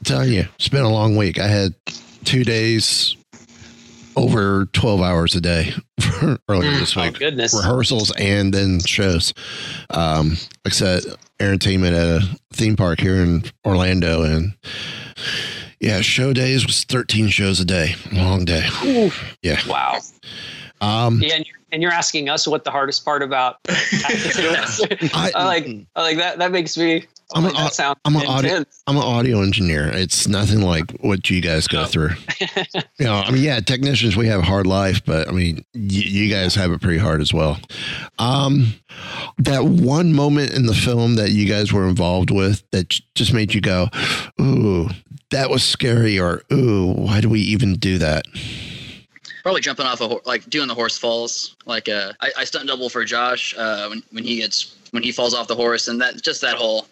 telling you, it's been a long week. I had two days over twelve hours a day earlier this week. Oh, goodness. Rehearsals and then shows. Um, like I said, entertainment at a theme park here in Orlando. And yeah, show days was thirteen shows a day. Long day. Ooh. Yeah. Wow. Um, yeah, and you're, and you're asking us what the hardest part about I, I like I like that that makes me I'm like, an, that sounds I'm an audio I'm an audio engineer. It's nothing like what you guys go oh. through. You know, I mean, yeah, technicians, we have a hard life, but I mean, y- you guys have it pretty hard as well. Um, that one moment in the film that you guys were involved with that just made you go, "Ooh, that was scary," or "Ooh, why do we even do that?" Probably jumping off a ho- like doing the horse falls. Like uh, I, I stunt double for Josh uh, when when he gets when he falls off the horse, and that just that whole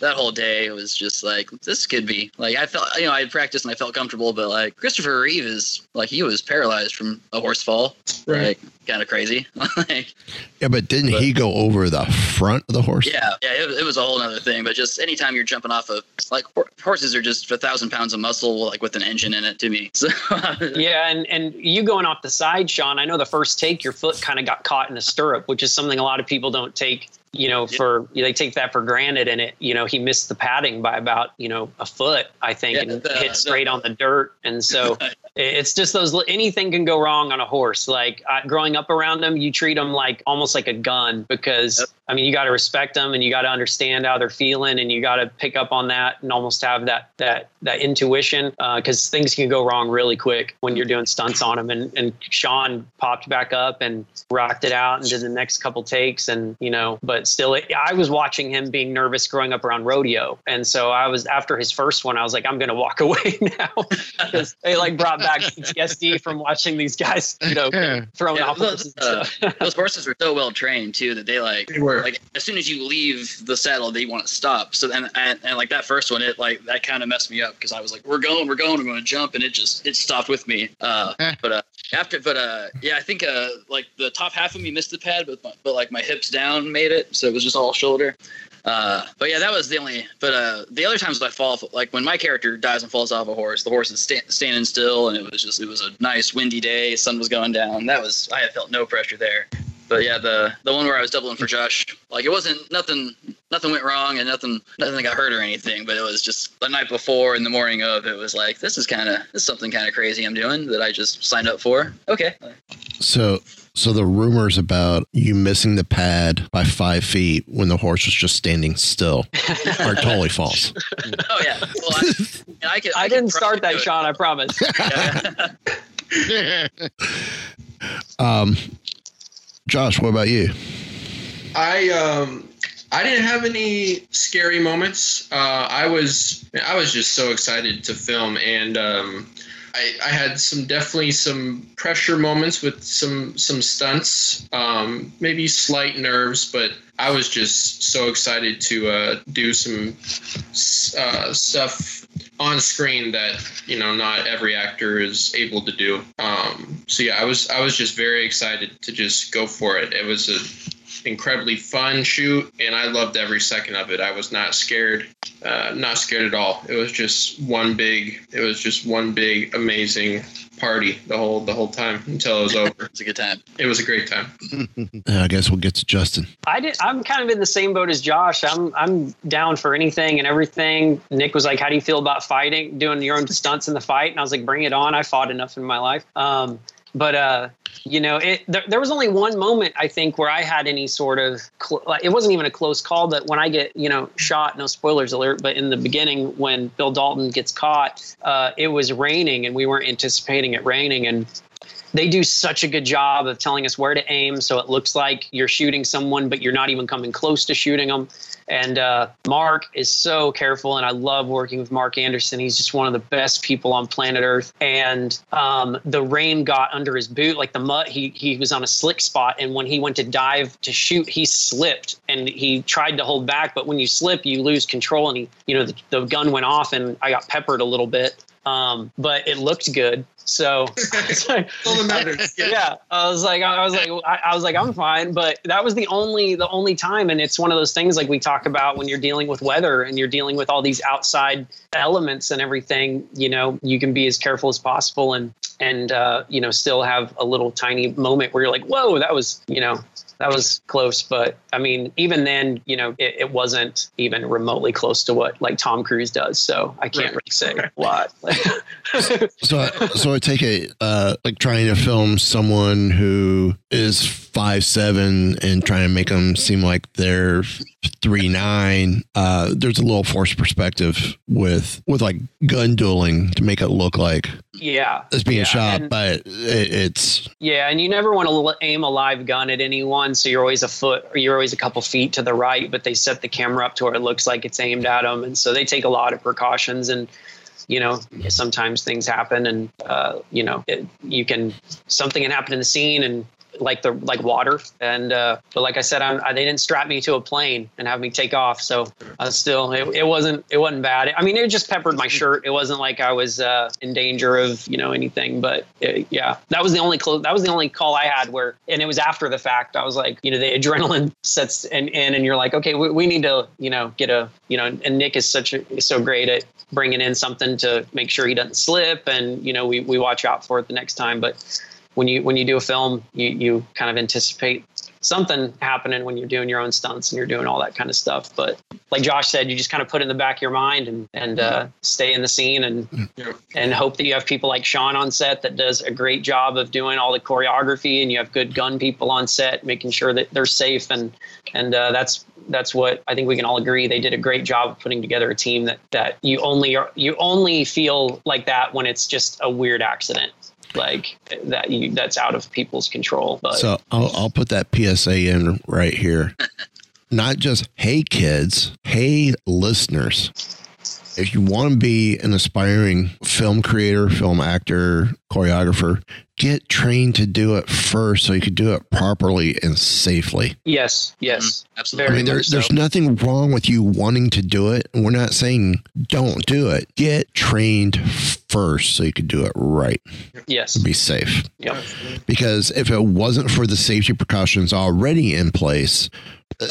that whole day was just like this could be like I felt you know I had practiced and I felt comfortable, but like Christopher Reeve is like he was paralyzed from a horse fall, right? Like, kind of crazy. like, yeah, but didn't but, he go over the front of the horse? Yeah, yeah, it, it was a whole other thing. But just anytime you're jumping off of like hor- horses are just a thousand pounds of muscle like with an engine in it to me. So yeah, and and you going off the side, Sean. I know the first take your foot kind of got caught in a stirrup, which is something a lot of people don't take. You know, for they take that for granted, and it, you know, he missed the padding by about, you know, a foot, I think, yeah, and the, hit straight the, on the dirt. And so it's just those anything can go wrong on a horse. Like uh, growing up around them, you treat them like almost like a gun because. Yep. I mean, you got to respect them and you got to understand how they're feeling and you got to pick up on that and almost have that that that intuition because uh, things can go wrong really quick when you're doing stunts on them. And, and Sean popped back up and rocked it out and did the next couple takes. And, you know, but still, it, I was watching him being nervous growing up around rodeo. And so I was after his first one, I was like, I'm going to walk away now because they like brought back P T S D from watching these guys, you know, throwing yeah, off. Those, uh, those horses were so well trained, too, that they like, they were. like as soon as you leave the saddle, they want to stop. So and, and, and like that first one, it like that kind of messed me up because I was like, we're going, we're going, we're going to jump. And it just it stopped with me. Uh, but uh, after but uh, yeah, I think uh, like the top half of me missed the pad, but, my, but like my hips down made it. So it was just all shoulder. Uh, but yeah, that was the only, but, uh, the other times that I fall, like when my character dies and falls off a horse, the horse is sta- standing still and it was just, it was a nice windy day. Sun was going down. That was, I felt no pressure there. But yeah, the, the one where I was doubling for Josh, like it wasn't nothing, nothing went wrong and nothing, nothing got hurt or anything, but it was just the night before and the morning of, it was like, this is kind of, this is something kind of crazy I'm doing that I just signed up for. Okay. So, so the rumors about you missing the pad by five feet when the horse was just standing still are totally false. Oh yeah. Well, I, I, could, I, I didn't start that, Sean, I promise. Yeah. um, Josh, what about you? I um I didn't have any scary moments. Uh, I was I was just so excited to film, and um, I, I had some definitely some pressure moments with some some stunts, um, maybe slight nerves, but I was just so excited to uh, do some uh, stuff on screen that, you know, not every actor is able to do. Um, so yeah, I was I was just very excited to just go for it. It was a incredibly fun shoot, and I loved every second of it. I was not scared, uh, not scared at all. It was just one big, it was just one big amazing party the whole the whole time until it was over. It's a good time. It was a great time. I guess we'll get to Justin. I did. I'm kind of in the same boat as Josh. I'm I'm down for anything and everything. Nick was like, "How do you feel about fighting, doing your own stunts in the fight?" And I was like, "Bring it on! I fought enough in my life." Um, but uh. You know, it, there, there was only one moment, I think, where I had any sort of cl- – it wasn't even a close call, but when I get, you know, shot, no spoilers alert, but in the beginning when Bill Dalton gets caught, uh, it was raining and we weren't anticipating it raining. And they do such a good job of telling us where to aim so it looks like you're shooting someone, but you're not even coming close to shooting them. And uh, Mark is so careful, and I love working with Mark Anderson. He's just one of the best people on planet Earth. And um, the rain got under his boot, like the mud. He he was on a slick spot, and when he went to dive to shoot, he slipped, and he tried to hold back. But when you slip, you lose control, and he, you know, the, the gun went off, and I got peppered a little bit. Um, but it looked good. So I like, yeah, I was like, I was like, I was like, I'm fine. But that was the only, the only time. And it's one of those things like we talk about when you're dealing with weather and you're dealing with all these outside elements and everything, you know, you can be as careful as possible and, and, uh, you know, still have a little tiny moment where you're like, whoa, that was, you know, that was close. But I mean, even then, you know, it, it wasn't even remotely close to what like Tom Cruise does. So I can't really say a lot. so, so I take it uh, like trying to film someone who is five seven and trying to make them seem like they're three nine. Uh, there's a little forced perspective with with like gun dueling to make it look like yeah it's being yeah, shot, and, but it, it's yeah, and you never want to aim a live gun at anyone. So you're always a foot or you're always a couple feet to the right, but they set the camera up to where it looks like it's aimed at them. And so they take a lot of precautions, and, you know, sometimes things happen and, uh, you know, it, you can, something can happen in the scene and like the, like water. And, uh, but like I said, I'm, I, they didn't strap me to a plane and have me take off. So I was still, it, it wasn't, it wasn't bad. I mean, it just peppered my shirt. It wasn't like I was, uh, in danger of, you know, anything, but it, yeah, that was the only close. That was the only call I had where, and it was after the fact. I was like, you know, the adrenaline sets in, in and you're like, okay, we, we need to, you know, get a, you know, and Nick is such a, is so great at bringing in something to make sure he doesn't slip. And, you know, we, we watch out for it the next time, but when you when you do a film, you, you kind of anticipate something happening when you're doing your own stunts and you're doing all that kind of stuff. But like Josh said, you just kind of put it in the back of your mind and, and uh, stay in the scene and yeah. and hope that you have people like Sean on set that does a great job of doing all the choreography, and you have good gun people on set making sure that they're safe. And and uh, that's that's what I think we can all agree. They did a great job of putting together a team that, that you only are, you only feel like that when it's just a weird accident. Like that, you, that's out of people's control. But. So I'll, I'll put that P S A in right here. Not just, hey, kids, hey, listeners. If you want to be an aspiring film creator, film actor, choreographer, get trained to do it first so you can do it properly and safely. Yes, yes, absolutely. I mean, there, so. there's nothing wrong with you wanting to do it. We're not saying don't do it. Get trained first so you can do it right. Yes. Be safe. Yep. Because if it wasn't for the safety precautions already in place, uh,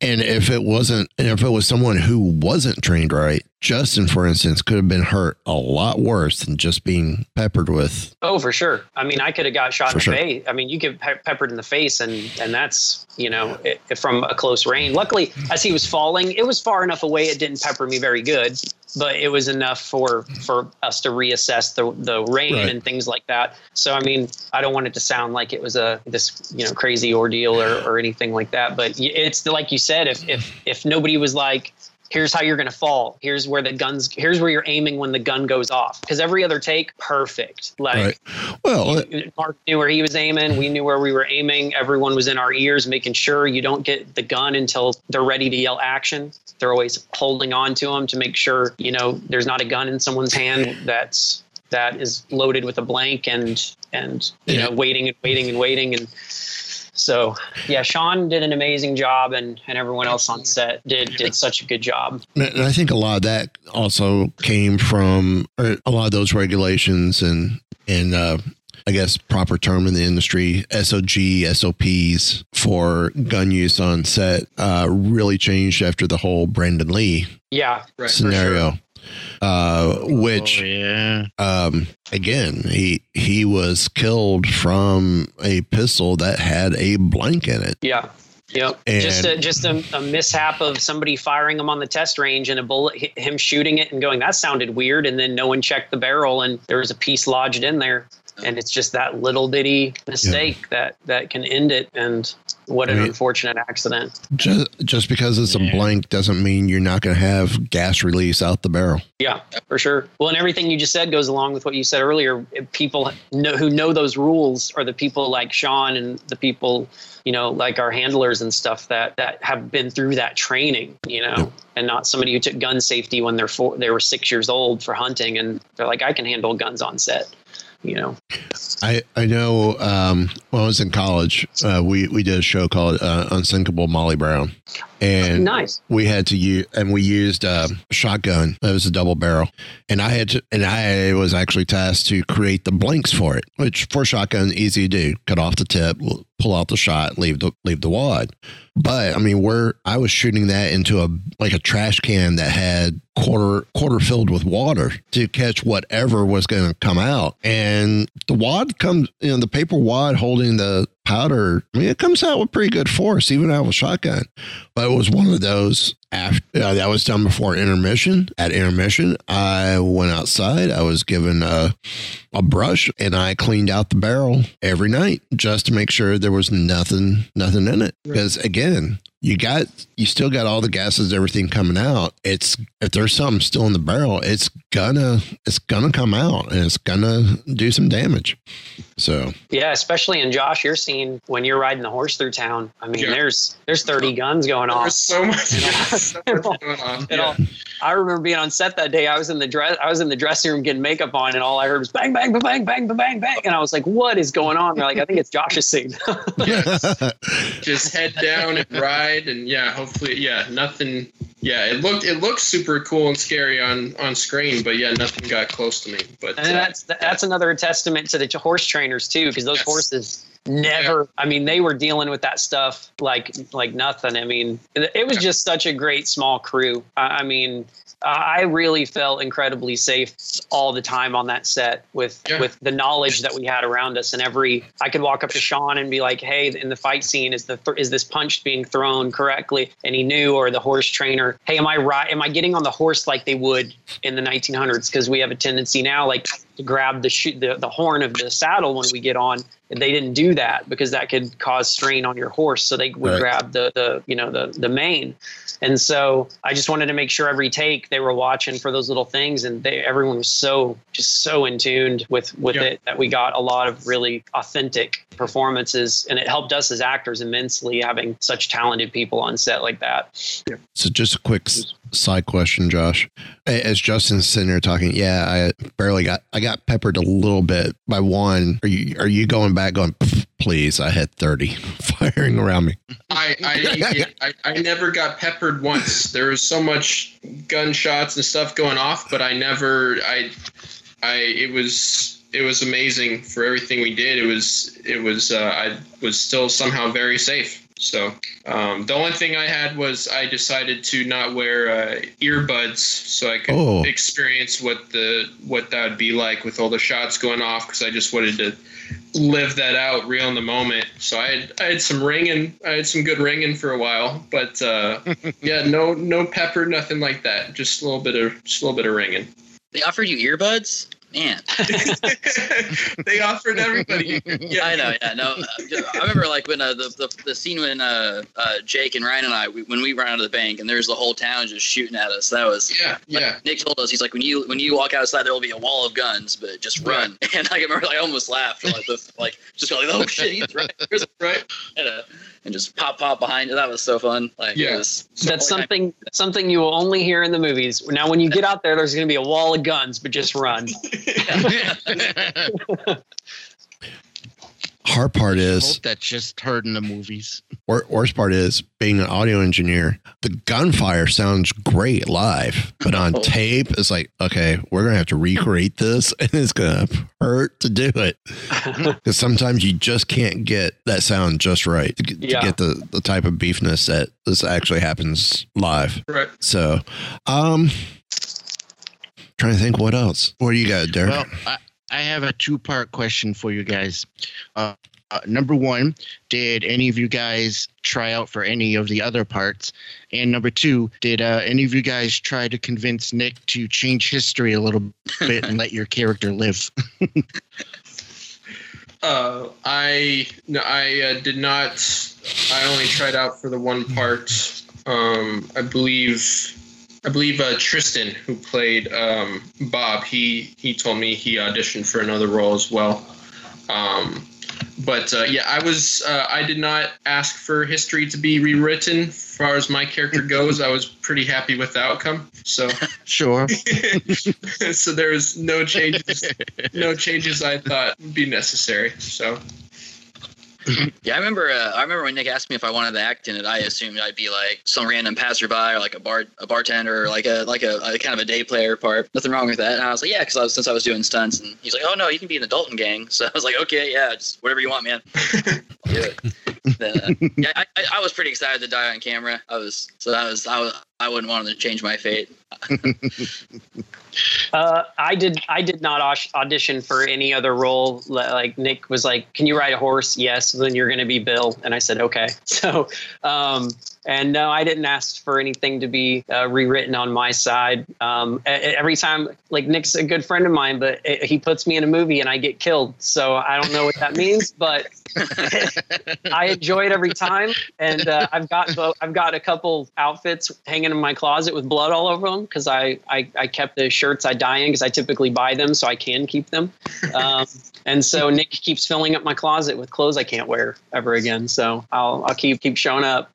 and if it wasn't, and if it was someone who wasn't trained right, Justin, for instance, could have been hurt a lot worse than just being peppered with. Oh, for sure. I mean, I could have got shot for in the sure. face. I mean, you get pe- peppered in the face, and and that's, you know, it, from a close range. Luckily, as he was falling, it was far enough away. It didn't pepper me very good, but it was enough for for us to reassess the, the rain right. and things like that. So, I mean, I don't want it to sound like it was a this, you know, crazy ordeal or, or anything like that. But it's like you said, if if if nobody was like, here's how you're going to fall. Here's where the guns, here's where you're aiming when the gun goes off. Because every other take, perfect. Like, right. well, he, Mark knew where he was aiming. We knew where we were aiming. Everyone was in our ears, making sure you don't get the gun until they're ready to yell action. They're always holding on to them to make sure, you know, there's not a gun in someone's hand that's, that is loaded with a blank and, and, you yeah. know, waiting and waiting and waiting. And so, yeah, Sean did an amazing job, and, and everyone else on set did did such a good job. And I think a lot of that also came from or a lot of those regulations and, and uh, I guess, proper term in the industry, S O G, S O Ps for gun use on set uh, really changed after the whole Brandon Lee yeah, right, scenario. For sure. Uh, which, oh, yeah. um, again, he he was killed from a pistol that had a blank in it. Yeah. Yep. And just a, just a, a mishap of somebody firing him on the test range and a bullet, him shooting it and going, that sounded weird. And then no one checked the barrel and there was a piece lodged in there. And it's just that little bitty mistake yeah. that, that can end it. And what an I mean, unfortunate accident. Just, just because it's yeah. a blank doesn't mean you're not going to have gas release out the barrel. Yeah, for sure. Well, and everything you just said goes along with what you said earlier. People know, who know those rules are the people like Sean and the people, you know, like our handlers and stuff that, that have been through that training, you know, yeah. and not somebody who took gun safety when they're four, they were six years old for hunting. And they're like, I can handle guns on set. You know, I, I know um, when I was in college, uh, we, we did a show called uh, Unsinkable Molly Brown. And nice. we had to use and we used a shotgun. It was a double barrel. And I had to, and I was actually tasked to create the blanks for it, which for shotgun, easy to do. Cut off the tip, pull out the shot, leave the leave the wad. But I mean, we're I was shooting that into a like a trash can that had quarter quarter filled with water to catch whatever was going to come out. And the wad comes, you know, the paper wad holding the powder, I mean, it comes out with pretty good force, even out of a shotgun. But it was one of those after uh, that was done before intermission. At intermission, I went outside. I was given a, a brush and I cleaned out the barrel every night just to make sure there was nothing, nothing in it. Because right. again, you got, you still got all the gases, everything coming out. It's, if there's something still in the barrel, it's gonna, it's gonna come out and it's gonna do some damage. So, yeah, especially in Josh, you're seeing when you're riding the horse through town. I mean, yeah. there's, there's thirty guns going off. There's so much, so much going on. Yeah. I remember being on set that day. I was in the dress, I was in the dressing room getting makeup on and all I heard was bang, bang, bang, bang, bang, bang, bang. And I was like, what is going on? They're like, I think it's Josh's scene. Just head down and ride. And yeah, hopefully, yeah, nothing. Yeah, it looked it looked super cool and scary on, on screen, but yeah, nothing got close to me. But and uh, that's that's yeah. another testament to the horse trainers too, because those yes. horses Never. I mean, they were dealing with that stuff like like nothing. I mean, it was just such a great small crew. I mean, I really felt incredibly safe all the time on that set with yeah. with the knowledge that we had around us. And every I could walk up to Sean and be like, hey, in the fight scene, is the th- is this punch being thrown correctly? And he knew. Or the horse trainer, hey, am I right? Am I getting on the horse like they would in the nineteen hundreds? Because we have a tendency now, like, to grab the, sh- the the horn of the saddle when we get on. They didn't do that because that could cause strain on your horse. So they would right. grab the, the, you know, the, the mane. And so I just wanted to make sure every take they were watching for those little things. And they, everyone was so, just so in tuned with, with yep. it that we got a lot of really authentic performances. And it helped us as actors immensely having such talented people on set like that. Yep. So just a quick side question, Josh, as Justin's sitting here talking, yeah, I barely got, I got peppered a little bit by one. Are you, are you going back going, please, I had thirty firing around me. I I, I I never got peppered once. There was so much gunshots and stuff going off, but I never, I, I, it was, it was amazing for everything we did. It was, it was, uh, I was still somehow very safe. So um, the only thing I had was I decided to not wear uh, earbuds so I could oh. experience what the what that would be like with all the shots going off, because I just wanted to live that out real in the moment. So I had I had some ringing, I had some good ringing for a while, but uh, yeah, no no pepper, nothing like that. Just a little bit of just a little bit of ringing. They offered you earbuds? Man, they offered everybody. Yeah. I know. Yeah, no. I remember like when uh, the, the the scene when uh, uh, Jake and Ryan and I we, when we ran out of the bank and there's the whole town just shooting at us. That was yeah. Like, yeah. Nick told us, he's like, when you when you walk outside there will be a wall of guns, but just run. Yeah. And I remember like, I almost laughed like the, like just like oh shit, he's right, here's right. And, uh, and just pop pop behind it. That was so fun. Like yeah. it was so that's like, something I, something you will only hear in the movies. Now when you get out there, there's gonna be a wall of guns, but just run. Hard part is that just heard in the movies. Or worst part is being an audio engineer. The gunfire sounds great live, but on oh. tape, it's like, okay, we're gonna have to recreate this, and it's gonna hurt to do it because sometimes you just can't get that sound just right to get, yeah. to get the the type of beefness that this actually happens live. Right. So, um. Trying to think what else. What do you got, Derek? Well, I, I have a two-part question for you guys. Uh, uh, number one, did any of you guys try out for any of the other parts? And number two, did uh, any of you guys try to convince Nick to change history a little bit and let your character live? uh, I no, I uh, did not. I only tried out for the one part. Um, I believe... I believe uh, Tristan, who played um, Bob, he, he told me he auditioned for another role as well. Um, but uh, yeah, I was uh, I did not ask for history to be rewritten. As far as my character goes, I was pretty happy with the outcome. So sure. So there was no changes, no changes I thought would be necessary. So. Yeah, I remember. Uh, I remember when Nick asked me if I wanted to act in it. I assumed I'd be like some random passerby or like a bar, a bartender, or like a like a, a kind of a day player part. Nothing wrong with that. And I was like, yeah, because I was since I was doing stunts. And he's like, oh no, you can be in the Dalton gang. So I was like, okay, yeah, just whatever you want, man. I'll do it. Then, uh, yeah, I, I was pretty excited to die on camera. I was so that was I was I wouldn't want to change my fate. Uh, I did. I did not audition for any other role. Like Nick was like, "Can you ride a horse?" Yes. Then you're going to be Bill. And I said, "Okay." So, um, and no, I didn't ask for anything to be uh, rewritten on my side. Um, every time, like Nick's a good friend of mine, but it, he puts me in a movie and I get killed. So I don't know what that means, but I enjoy it every time. And uh, I've got bo- I've got a couple outfits hanging in my closet with blood all over them because I, I I kept the shirts I die in because I typically buy them so I can keep them. Um, and so Nick keeps filling up my closet with clothes I can't wear ever again. So I'll I'll keep keep showing up.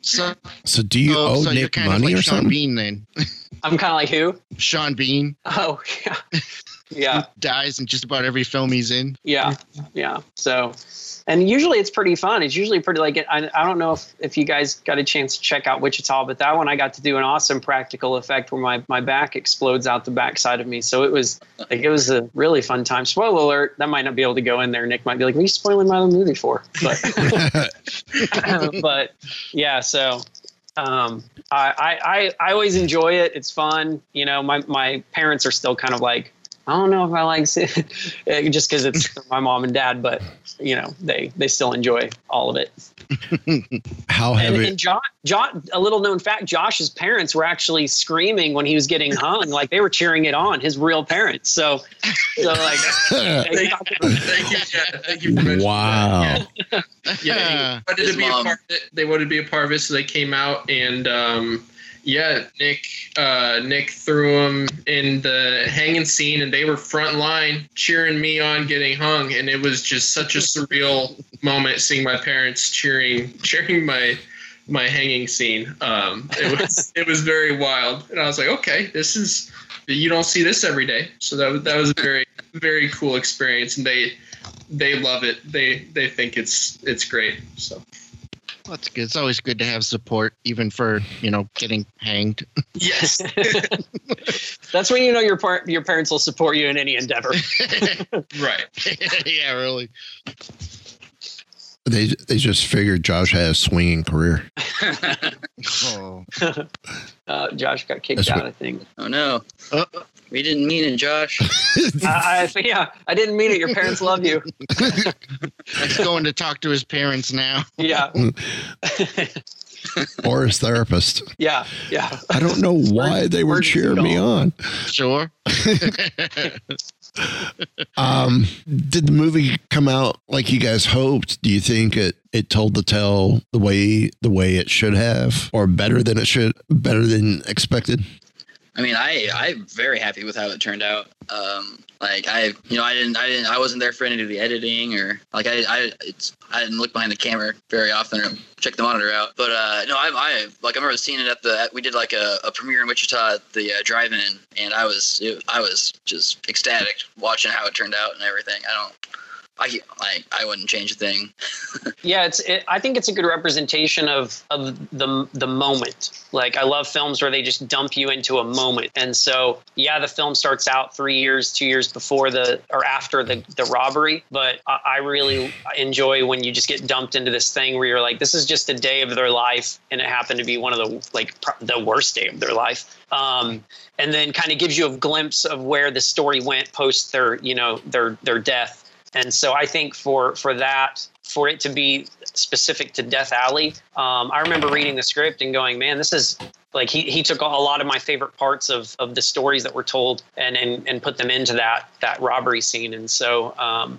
So, so do you oh, owe so Nick money like or Sean something? Bean, then. I'm kind of like who? Sean Bean. Oh, yeah. Yeah. He dies in just about every film he's in. Yeah. Yeah. So, and usually it's pretty fun. It's usually pretty like, I, I don't know if, if you guys got a chance to check out Wichita, but that one I got to do an awesome practical effect where my, my back explodes out the backside of me. So it was like, it was a really fun time. Spoiler alert. That might not be able to go in there. Nick might be like, what are you spoiling my own movie for? But, but yeah, so. Um, I, I, I always enjoy it. It's fun. You know, my, my parents are still kind of like, I don't know if I like it just cause it's my mom and dad, but you know, they, they still enjoy all of it. How have and, it? And John, John, a little known fact, Josh's parents were actually screaming when he was getting hung, like they were cheering it on, his real parents. So, so like, they, thank you, Jeff. Thank you for mentioning wow. That. Yeah. yeah they, wanted to be a part of it. They wanted to be a part of it. So they came out and, um, yeah, Nick uh, Nick threw him in the hanging scene, and they were front line cheering me on getting hung, and it was just such a surreal moment seeing my parents cheering cheering my my hanging scene. Um, it was it was very wild, and I was like, okay, this is you don't see this every day, so that that was a very very cool experience, and they they love it. They they think it's it's great. So. That's good. It's always good to have support, even for, you know, getting hanged. Yes. That's when you know your par- your parents will support you in any endeavor. Right. Yeah, really. They they just figured Josh had a swinging career. oh. uh, Josh got kicked That's out, what, I think. Oh, no. Uh, we didn't mean it, Josh. I, I, yeah, I didn't mean it. Your parents love you. He's going to talk to his parents now. Yeah. Or his therapist. Yeah, yeah. I don't know why they were cheering me on. Sure. um, did the movie come out like you guys hoped? Do you think it, it told the tale the way the way it should have, or better than it should, better than expected? I mean, I I'm very happy with how it turned out. Um, like I, you know, I didn't, I didn't, I wasn't there for any of the editing or like I, I, it's, I didn't look behind the camera very often or check the monitor out. But uh, no, I, I, like I remember seeing it at the, at, we did like a, a premiere in Wichita at the uh, drive-in, and I was, it, I was just ecstatic watching how it turned out and everything. I don't. I like I wouldn't change a thing. yeah, it's. It, I think it's a good representation of of the the moment. Like I love films where they just dump you into a moment. And so yeah, the film starts out three years, two years before the or after the the robbery. But I, I really enjoy when you just get dumped into this thing where you're like, this is just a day of their life, and it happened to be one of the like pr- the worst day of their life. Um, and then kind of gives you a glimpse of where the story went post their you know their their death. And so I think for for that, for it to be specific to Death Alley, um, I remember reading the script and going, man, this is like he, he took a lot of my favorite parts of, of the stories that were told and, and and put them into that that robbery scene. And so um,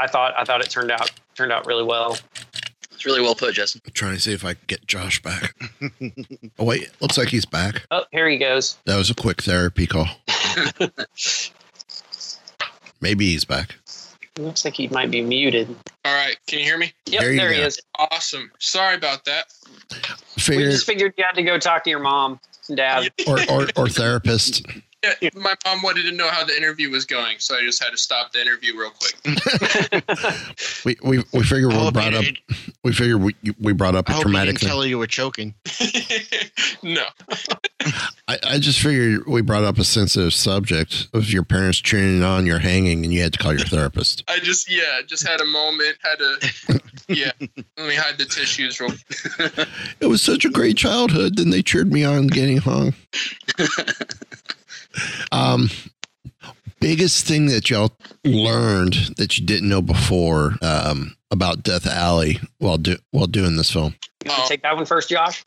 I thought I thought it turned out turned out really well. It's really well put, Justin. I'm trying to see if I can get Josh back. Oh, wait, looks like he's back. Oh, here he goes. That was a quick therapy call. Maybe he's back. Looks like he might be muted. All right. Can you hear me? Yep, there, there he is. Awesome. Sorry about that. Figured, we just figured you had to go talk to your mom and dad. or, or, or therapist. Yeah, my mom wanted to know how the interview was going, so I just had to stop the interview real quick. we, we we figured we brought up we figured we we brought up a I traumatic thing. I hope you didn't tell her you were choking. No. I, I just figured we brought up a sensitive subject of your parents cheering on your hanging, and you had to call your therapist. I just yeah, just had a moment, had to yeah. Let me hide the tissues real quick. It was such a great childhood, then they cheered me on getting hung. Um, biggest thing that y'all learned that you didn't know before um, about Death Alley while do while doing this film. You want to take that one first, Josh?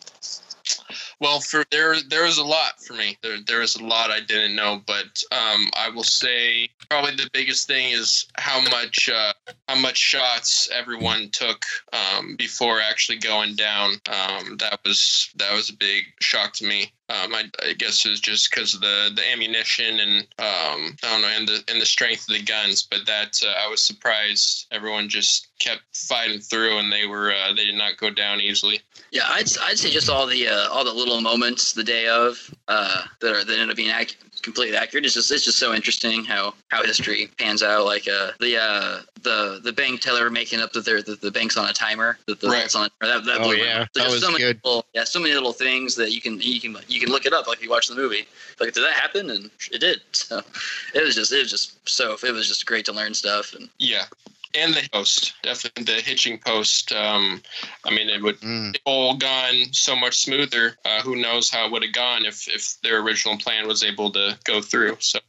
Well, for there, there was a lot for me. There, there was a lot I didn't know, but um, I will say probably the biggest thing is how much, uh, how much shots everyone took um, before actually going down. Um, that was that was a big shock to me. Um, I, I guess it was just because of the, the ammunition and um, I don't know, and the and the strength of the guns. But that uh, I was surprised everyone just kept fighting through, and they were uh, they did not go down easily. Yeah, I'd I'd say just all the uh, all the little moments the day of uh, that are that end up being ac- completely accurate. It's just it's just so interesting how, how history pans out. Like uh, the uh, the the bank teller making up that they're the, the bank's on a timer. That the right. lights on. That, that oh yeah, so that was so many good. Little, yeah, so many little things that you can you can you can look it up. Like you watch the movie, like did that happen? And it did. So it was just it was just so it was just great to learn stuff. And yeah. And the post, definitely the hitching post. Um, I mean, it would mm. it all gone so much smoother. Uh, who knows how it would have gone if, if their original plan was able to go through. So,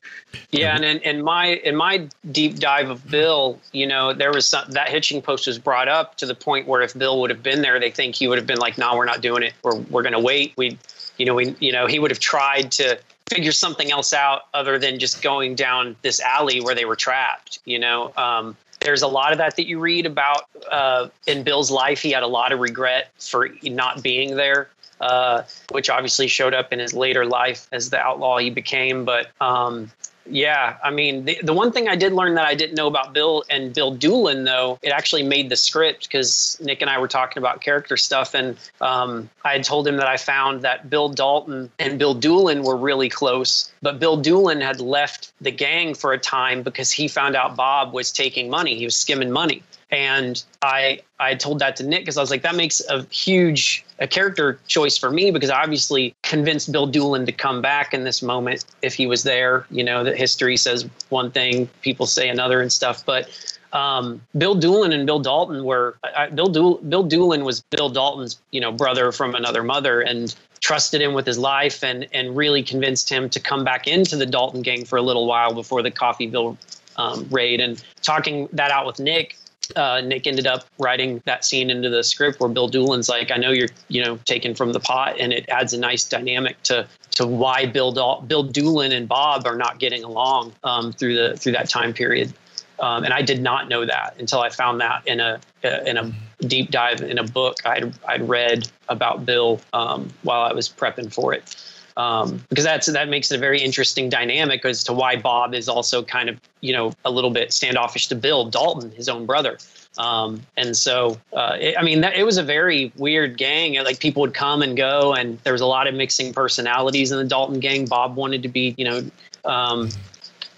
yeah, and in, in my in my deep dive of Bill, you know, there was some, that hitching post was brought up to the point where if Bill would have been there, they think he would have been like, "No, nah, we're not doing it. We're we're gonna wait." We, you know, we you know he would have tried to figure something else out other than just going down this alley where they were trapped. You know. Um, There's a lot of that that you read about uh, in Bill's life. He had a lot of regret for not being there, uh, which obviously showed up in his later life as the outlaw he became. But um, yeah, I mean, the, the one thing I did learn that I didn't know about Bill and Bill Doolin, though, it actually made the script because Nick and I were talking about character stuff. And um, I had told him that I found that Bill Dalton and Bill Doolin were really close. But Bill Doolin had left the gang for a time because he found out Bob was taking money. He was skimming money. And I I told that to Nick because I was like, that makes a huge a character choice for me because I obviously convinced Bill Doolin to come back in this moment if he was there. You know, that history says one thing, people say another and stuff. But um, Bill Doolin and Bill Dalton were I, Bill Dool, Bill Doolin was Bill Dalton's, you know, brother from another mother and trusted him with his life and and really convinced him to come back into the Dalton gang for a little while before the Coffeyville um, raid. And talking that out with Nick. Uh, Nick ended up writing that scene into the script where Bill Doolin's like, I know you're, you know, taken from the pot, and it adds a nice dynamic to to why Bill Dal- Bill Doolin and Bob are not getting along um, through the through that time period. Um, and I did not know that until I found that in a in a deep dive in a book I'd I'd read about Bill um, while I was prepping for it. Um, because that's that makes it a very interesting dynamic as to why Bob is also kind of, you know, a little bit standoffish to Bill Dalton, his own brother. Um, and so, uh, it, I mean, that, it was a very weird gang. Like people would come and go and there was a lot of mixing personalities in the Dalton gang. Bob wanted to be, you know, um,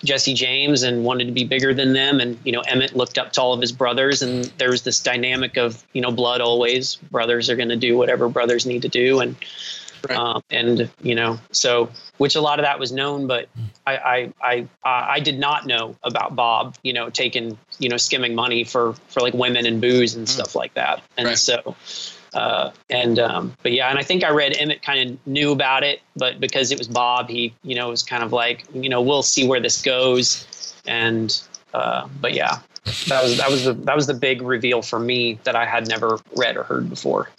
Jesse James and wanted to be bigger than them. And, you know, Emmett looked up to all of his brothers. And there was this dynamic of, you know, blood always. Brothers are going to do whatever brothers need to do. And Right. Um, and, you know, so which a lot of that was known, but I, I, I, I did not know about Bob, you know, taking, you know, skimming money for, for like women and booze and mm. stuff like that. And right. so, uh, and, um, but yeah, and I think I read Emmett kind of knew about it, but because it was Bob, he, you know, was kind of like, you know, we'll see where this goes. And, uh, but yeah, that was, that was the, that was the big reveal for me that I had never read or heard before.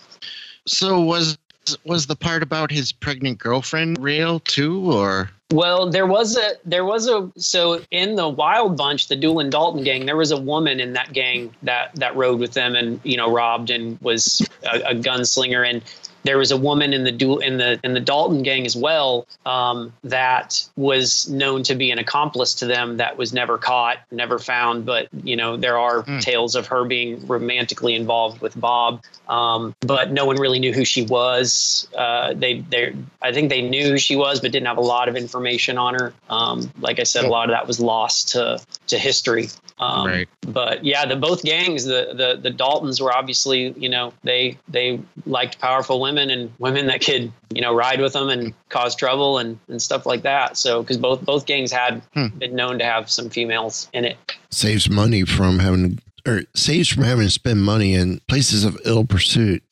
So was Was the part about his pregnant girlfriend real too, or? Well, there was a there was a so in the Wild Bunch, the Doolin-Dalton gang, there was a woman in that gang that that rode with them and, you know, robbed and was a, a gunslinger. And there was a woman in the du- in the in the Dalton gang as well um, that was known to be an accomplice to them that was never caught, never found. But, you know, there are mm. tales of her being romantically involved with Bob. Um, but no one really knew who she was. Uh, they they I think they knew who she was, but didn't have a lot of information on her. Um, like I said, a lot of that was lost to to history. Um, right. But yeah, the both gangs, the, the the Daltons were obviously, you know, they they liked powerful women. And women that could, you know, ride with them and cause trouble and, and stuff like that. So because both both gangs had hmm. been known to have some females in it. Saves money from having or saves from having to spend money in places of ill pursuit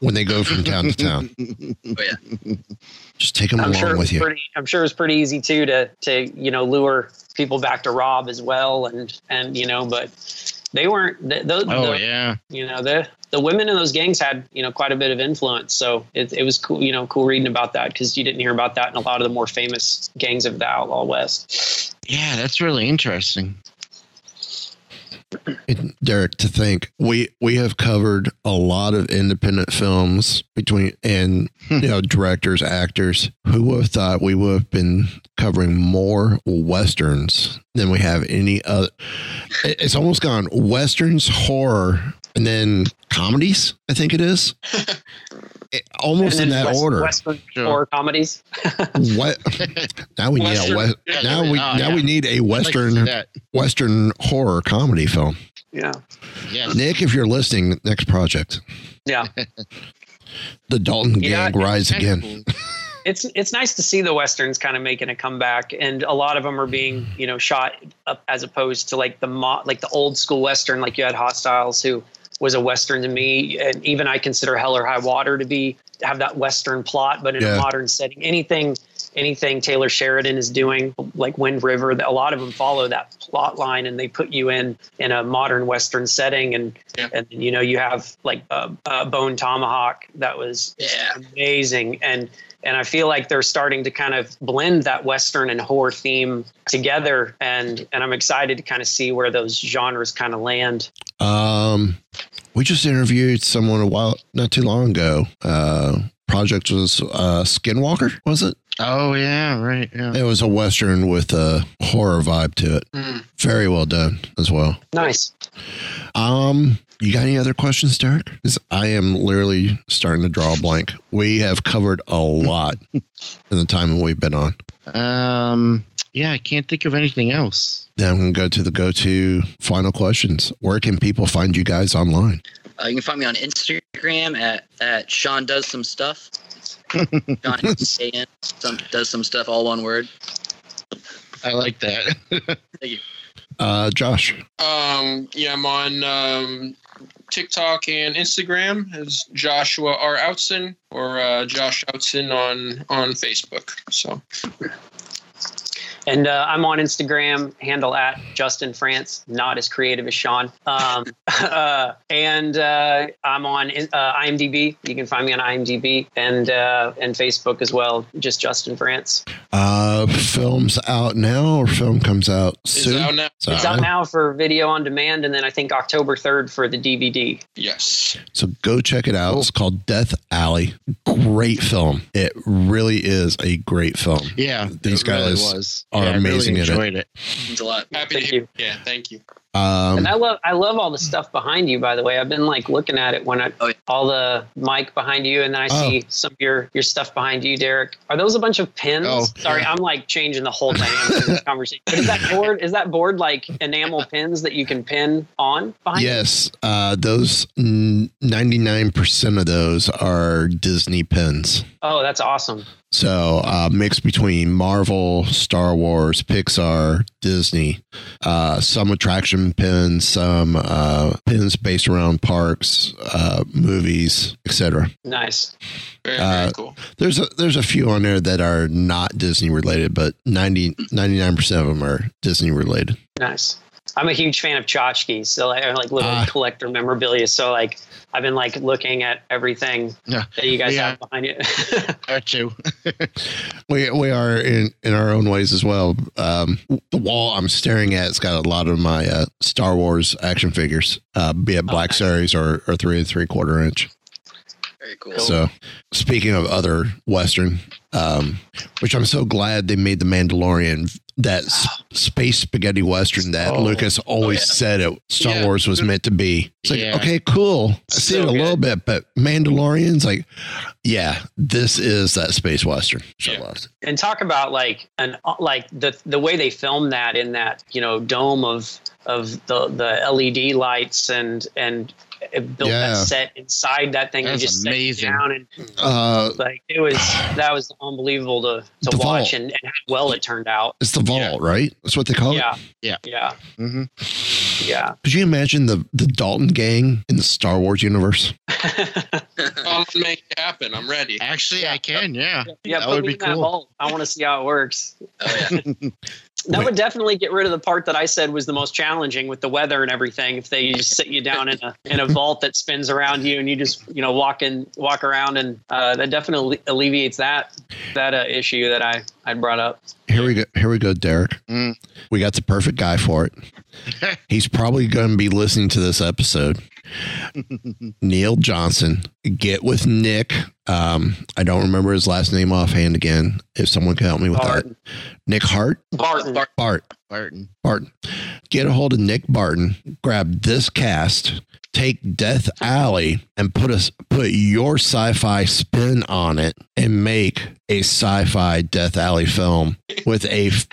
when they go from town to town. Oh, yeah. Just take them I'm along sure with you. Pretty, I'm sure it's pretty easy too to to you know lure people back to rob as well and and you know but. They weren't. The, the, oh the, yeah. You know the the women in those gangs had you know quite a bit of influence. So it it was cool you know cool reading about that because you didn't hear about that in a lot of the more famous gangs of the Outlaw West. Yeah, that's really interesting. Derek, to think we we have covered a lot of independent films between and you know directors, actors. Who would have thought we would have been covering more westerns than we have any other? It's almost gone westerns, horror, and then comedies, I think it is. It, almost in that West, order. Western sure. horror comedies. What? Now we Western, need a yeah, now we oh, now yeah. we need a Western like Western horror comedy film. Yeah. Yes. Nick, if you're listening, next project. Yeah. The Dalton you gang know, rise again. It's it's nice to see the Westerns kind of making a comeback, and a lot of them are being, you know, shot up as opposed to like the mo- like the old school Western, like you had Hostiles, who was a Western to me. And even I consider Hell or High Water to be have that Western plot, but in yeah. a modern setting. Anything anything Taylor Sheridan is doing, like Wind River, a lot of them follow that plot line, and they put you in in a modern Western setting. And, yeah. and you know, you have like uh, uh, Bone Tomahawk. That was yeah. amazing. And And I feel like they're starting to kind of blend that Western and horror theme together. And, and I'm excited to kind of see where those genres kind of land. Um, we just interviewed someone a while, not too long ago. Uh, project was uh, Skinwalker, was it? Oh, yeah, right. Yeah. It was a Western with a horror vibe to it. Mm. Very well done as well. Nice. Um, you got any other questions, Derek? Because I am literally starting to draw a blank. We have covered a lot in the time we've been on. Um, yeah, I can't think of anything else. Then I'm going to go to the go-to final questions. Where can people find you guys online? Uh, you can find me on Instagram at, at Sean Does Some Stuff. Sean A N, some, does some stuff, all one word. I like that. Thank you. Uh, Josh. Um, yeah, I'm on um, TikTok and Instagram as Joshua R. Outsen or uh, Josh Outsen on, on Facebook. So. And uh, I'm on Instagram, handle at Justin France, not as creative as Sean. Um, uh, and uh, I'm on uh, IMDb. You can find me on IMDb and uh, and Facebook as well, just Justin France. Uh, film's out now, or film comes out soon? It's out now. It's, it's out now for video on demand, and then I think October third for the D V D. Yes. So go check it out. Cool. It's called Death Alley. Great film. It really is a great film. Yeah, these guys really was. Yeah, amazing. I really enjoyed it. it. It means a lot. Happy thank to hear you. Yeah, thank you. Um, and I love I love all the stuff behind you, by the way. I've been like looking at it when I oh, yeah. all the mic behind you, and then I oh. see some of your, your stuff behind you, Derek. Are those a bunch of pins? Oh. Sorry, I'm like changing the whole dynamic of this conversation. But is that board is that board like enamel pins that you can pin on behind yes, you? Uh, those ninety-nine percent of those are Disney pins. Oh, that's awesome. So uh, mixed between Marvel, Star Wars, Pixar, Disney, uh, some attraction pins, some uh, pins based around parks, uh, movies, et cetera. Nice. Very, uh, very cool. There's a, there's a few on there that are not Disney related, but ninety, ninety-nine percent of them are Disney related. Nice. I'm a huge fan of tchotchkes, so I like little uh, collector memorabilia. So like I've been like looking at everything yeah, that you guys yeah. have behind you. Aren't you? we we are in, in our own ways as well. Um, the wall I'm staring at has got a lot of my uh, Star Wars action figures, uh, be it Black oh, nice. Series or, or three and three quarter inch. Very cool. So speaking of other Western, um, which I'm so glad they made The Mandalorian that sp- space spaghetti Western that oh. Lucas always oh, yeah. said it Star yeah. Wars was meant to be. It's like, yeah. okay, cool. I see so it a good. little bit, but Mandalorian's like, yeah, this is that space Western. Which yeah. I loved. And talk about like, an, like the, the way they filmed that in that, you know, dome of, of the, the L E D lights and, and, it built yeah. that set inside that thing. That's and just amazing. Set it down and uh, like it was that was unbelievable to, to watch and, and how well it turned out. It's the vault, yeah. right? That's what they call yeah. it. Yeah, yeah, yeah. Mm-hmm. yeah. Could you imagine the the Dalton gang in the Star Wars universe? I'll make it happen. I'm ready. Actually, yeah. I can. Yeah, yeah. That put would me be in cool. That vault. I want to see how it works. Oh, yeah. That Wait. would definitely get rid of the part that I said was the most challenging with the weather and everything. If they just sit you down in a in a vault that spins around you and you just you know walk in walk around and uh, that definitely alleviates that that uh, issue that I I brought up. Here we go. Here we go, Derek. Mm. We got the perfect guy for it. He's probably going to be listening to this episode. Neil Johnson, get with Nick. Um, I don't remember his last name offhand again. If someone can help me with Barton. that, Nick Hart, Barton, Barton, Barton, Barton, Barton. Get a hold of Nick Barton. Grab this cast. take Death Alley and put us put your sci-fi spin on it and make a sci-fi Death Alley film with a f-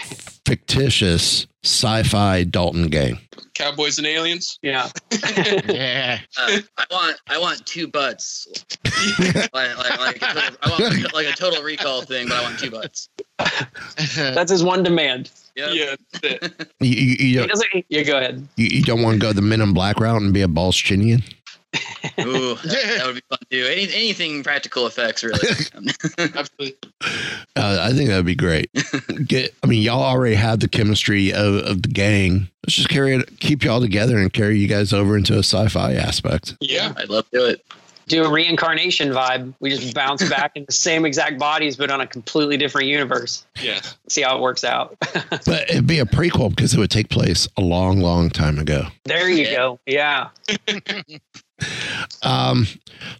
fictitious sci-fi Dalton gang. Cowboys and aliens. Yeah. Yeah. Uh, I want I want two butts. like, like, like, a total, I want like a Total Recall thing, but I want two butts. That's his one demand. Yep. Yeah, that's it. you, you, you, don't, you go ahead. You, you don't want to go the Men in Black route and be a Balschinian? Ooh, that, that would be fun too. Any, anything practical effects, really. Absolutely. Uh, I think that would be great. Get, I mean, y'all already have the chemistry of, of the gang. Let's just carry it, keep y'all together, and carry you guys over into a sci-fi aspect. Yeah, I'd love to do it. Do a reincarnation vibe. We just bounce back in the same exact bodies, but on a completely different universe. Yeah. See how it works out. But it'd be a prequel because it would take place a long, long time ago. There you yeah. go. Yeah. um.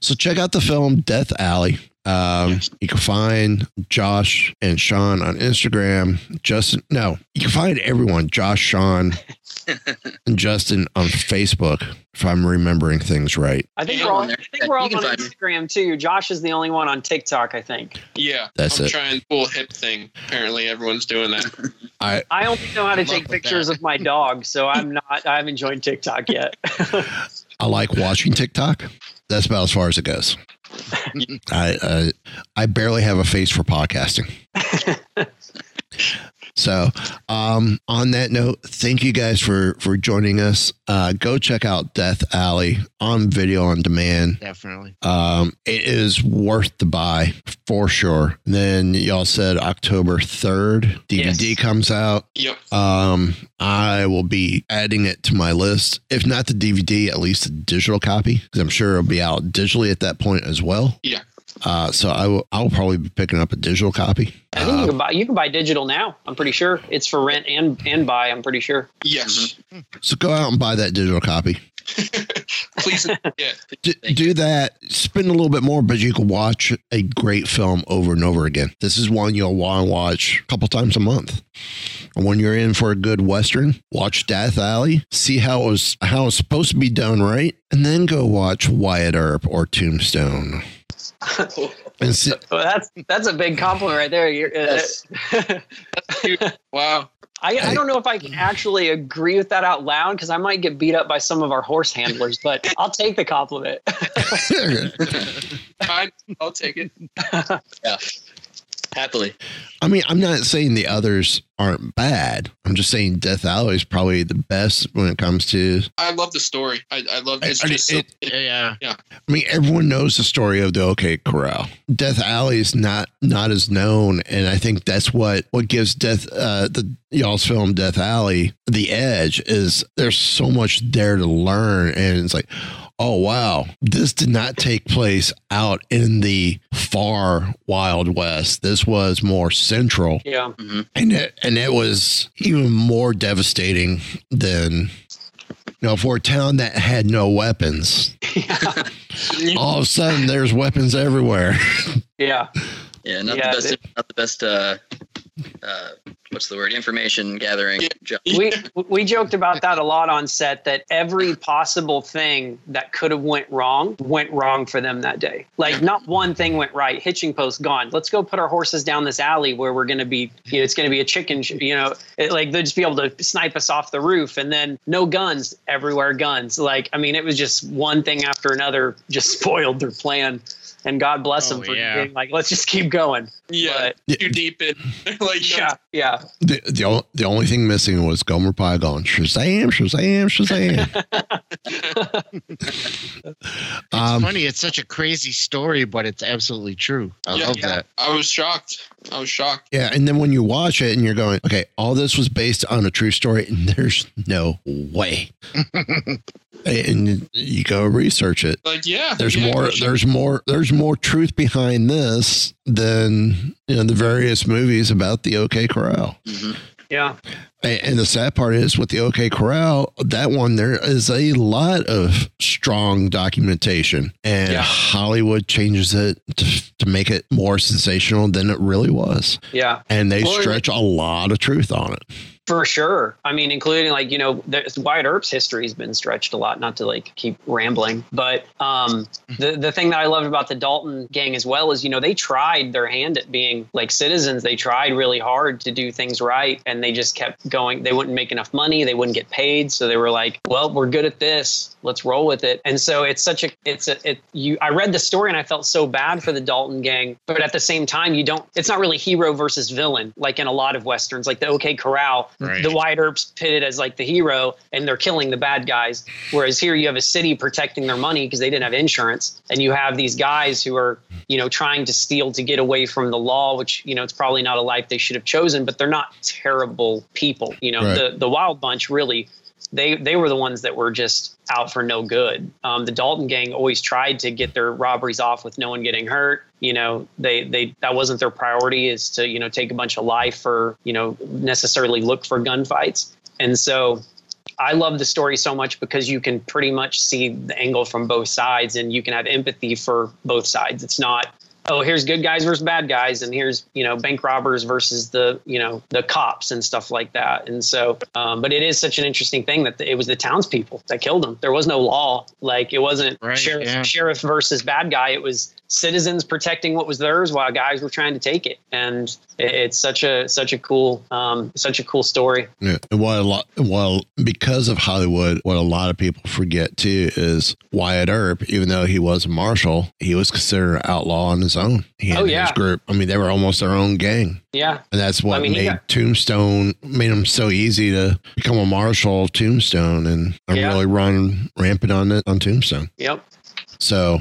So check out the film Death Alley. Um, yes. You can find Josh and Sean on Instagram. Justin, no, you can find everyone, Josh, Sean, and Justin on Facebook, if I'm remembering things right. I think yeah, we're all, I think we're all on Instagram me. too. Josh is the only one on TikTok, I think. Yeah, that's I'm it. Trying full hip thing. Apparently, everyone's doing that. I I only know how to take pictures that. of my dog, so I'm not. I haven't joined TikTok yet. I like watching TikTok. That's about as far as it goes. I uh, I barely have a face for podcasting. So um, on that note, thank you guys for, for joining us. Uh, go check out Death Alley on video on demand. Definitely. Um, it is worth the buy for sure. And then y'all said October third, D V D yes. comes out. Yep. Um, I will be adding it to my list. If not the D V D, at least a digital copy, because I'm sure it'll be out digitally at that point as well. Yeah. Uh, so I will, I will probably be picking up a digital copy. I think uh, you can buy, you can buy digital now. I'm pretty sure it's for rent and, and buy. I'm pretty sure. Yes. Mm-hmm. So go out and buy that digital copy. Please. Yeah. do, do that. Spend a little bit more, but you can watch a great film over and over again. This is one you'll want to watch a couple times a month. And when you're in for a good Western, watch Death Alley, see how it was, how it was supposed to be done right. And then go watch Wyatt Earp or Tombstone. see, well, that's that's a big compliment right there. You're, uh, that's wow. I, I don't know if I can actually agree with that out loud because I might get beat up by some of our horse handlers, but I'll take the compliment. Fine, I'll take it. Yeah. Happily. I mean, I'm not saying the others aren't bad. I'm just saying Death Alley is probably the best when it comes to. I love the story. I, I love it's I, just it, so, it, yeah, yeah. I mean, everyone knows the story of the OK Corral. Death Alley is not not as known, and I think that's what what gives Death uh, the y'all's film Death Alley the edge is there's so much there to learn, and it's like. Oh, wow. This did not take place out in the far Wild West. This was more central. Yeah. Mm-hmm. And, it, and it was even more devastating than, you know, for a town that had no weapons. Yeah. All of a sudden, there's weapons everywhere. Yeah. Yeah, not yeah, the best, they, not the best, uh, uh, what's the word, information gathering job. We we joked about that a lot on set, that every possible thing that could have went wrong, went wrong for them that day. Like, not one thing went right. Hitching post gone. Let's go put our horses down this alley where we're going to be, you know, it's going to be a chicken, sh- you know, it, like, they'll just be able to snipe us off the roof. And then no guns, everywhere guns. Like, I mean, it was just one thing after another just spoiled their plan. And God bless them oh, for yeah. being like, let's just keep going. Yeah, but, too deep in. like, yeah, yeah. The, the the only thing missing was Gomer Pye going, Shazam, Shazam, Shazam. It's um, funny. It's such a crazy story, but it's absolutely true. I yeah, love yeah. that. I was shocked. I was shocked. Yeah, and then when you watch it and you're going, okay, all this was based on a true story, and there's no way. And you go research it. Like, yeah, there's yeah, more. Sure. There's more. There's more truth behind this than, you know, the various movies about the OK Corral. Mm-hmm. Yeah. And the sad part is with the OK Corral, that one, there is a lot of strong documentation, and yeah. Hollywood changes it to, to make it more sensational than it really was. Yeah. And they well, stretch a lot of truth on it. For sure. I mean, including like, you know, there's Wyatt Earp's history has been stretched a lot, not to like keep rambling. But um, the, the thing that I loved about the Dalton gang as well is, you know, they tried their hand at being like citizens. They tried really hard to do things right. And they just kept going. They wouldn't make enough money. They wouldn't get paid. So they were like, well, we're good at this. Let's roll with it. And so it's such a it's a it you I read the story and I felt so bad for the Dalton gang. But at the same time, you don't it's not really hero versus villain like in a lot of Westerns, like the OK Corral. Right. The Wyatt Earp's pitted as like the hero and they're killing the bad guys. Whereas here you have a city protecting their money because they didn't have insurance. And you have these guys who are, you know, trying to steal to get away from the law, which, you know, it's probably not a life they should have chosen, but they're not terrible people. You know, right. the, the Wild Bunch really, they they were the ones that were just out for no good. Um, the Dalton gang always tried to get their robberies off with no one getting hurt. You know, they they that wasn't their priority is to, you know, take a bunch of life or, you know, necessarily look for gunfights. And so I love the story so much because you can pretty much see the angle from both sides and you can have empathy for both sides. It's not, oh, here's good guys versus bad guys. And here's, you know, bank robbers versus the, you know, the cops and stuff like that. And so, um, but it is such an interesting thing that the, it was the townspeople that killed them. There was no law. Like it wasn't right, sheriff, yeah. sheriff versus bad guy. It was citizens protecting what was theirs while guys were trying to take it. And it, it's such a, such a cool, um, such a cool story. Yeah. And what a lot, well, because of Hollywood, what a lot of people forget too is Wyatt Earp, even though he was a marshal, he was considered an outlaw on his own. He had oh, yeah. his group. I mean, they were almost their own gang. Yeah. And that's what I mean, made got- Tombstone, made them so easy to become a marshal of Tombstone. And I'm yeah. really running rampant on it on Tombstone. Yep. So,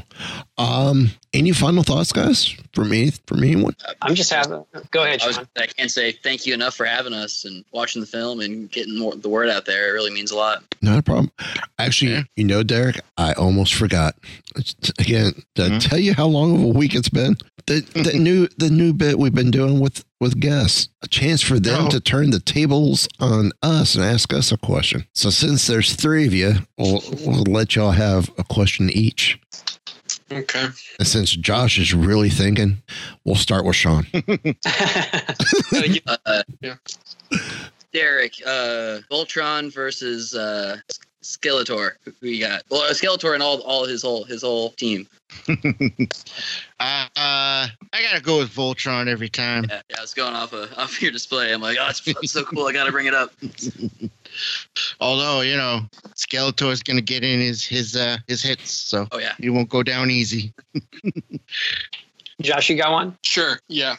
um, any final thoughts, guys, from me, from anyone? I'm just having, go ahead, Sean. I, I can't say thank you enough for having us and watching the film and getting more, the word out there. It really means a lot. Not a problem. Actually, yeah. you know, Derek, I almost forgot. Again, did mm-hmm. I tell you how long of a week it's been? The, the new, the new bit we've been doing with, with guests, a chance for them oh. to turn the tables on us and ask us a question. So since there's three of you, we'll, we'll let y'all have a question each. Okay. And since Josh is really thinking, we'll start with Sean. uh, yeah. Derek, uh, Voltron versus uh, Skeletor. Who you got? Well, Skeletor and all, all his whole his whole team. uh, uh, I gotta go with Voltron every time. Yeah, yeah I was going off of off your display. I'm like, oh, it's, it's so cool. I gotta bring it up. Although, you know, Skeletor is going to get in his his uh, his hits, so oh, yeah. he won't go down easy. Josh, you got one? Sure, yeah.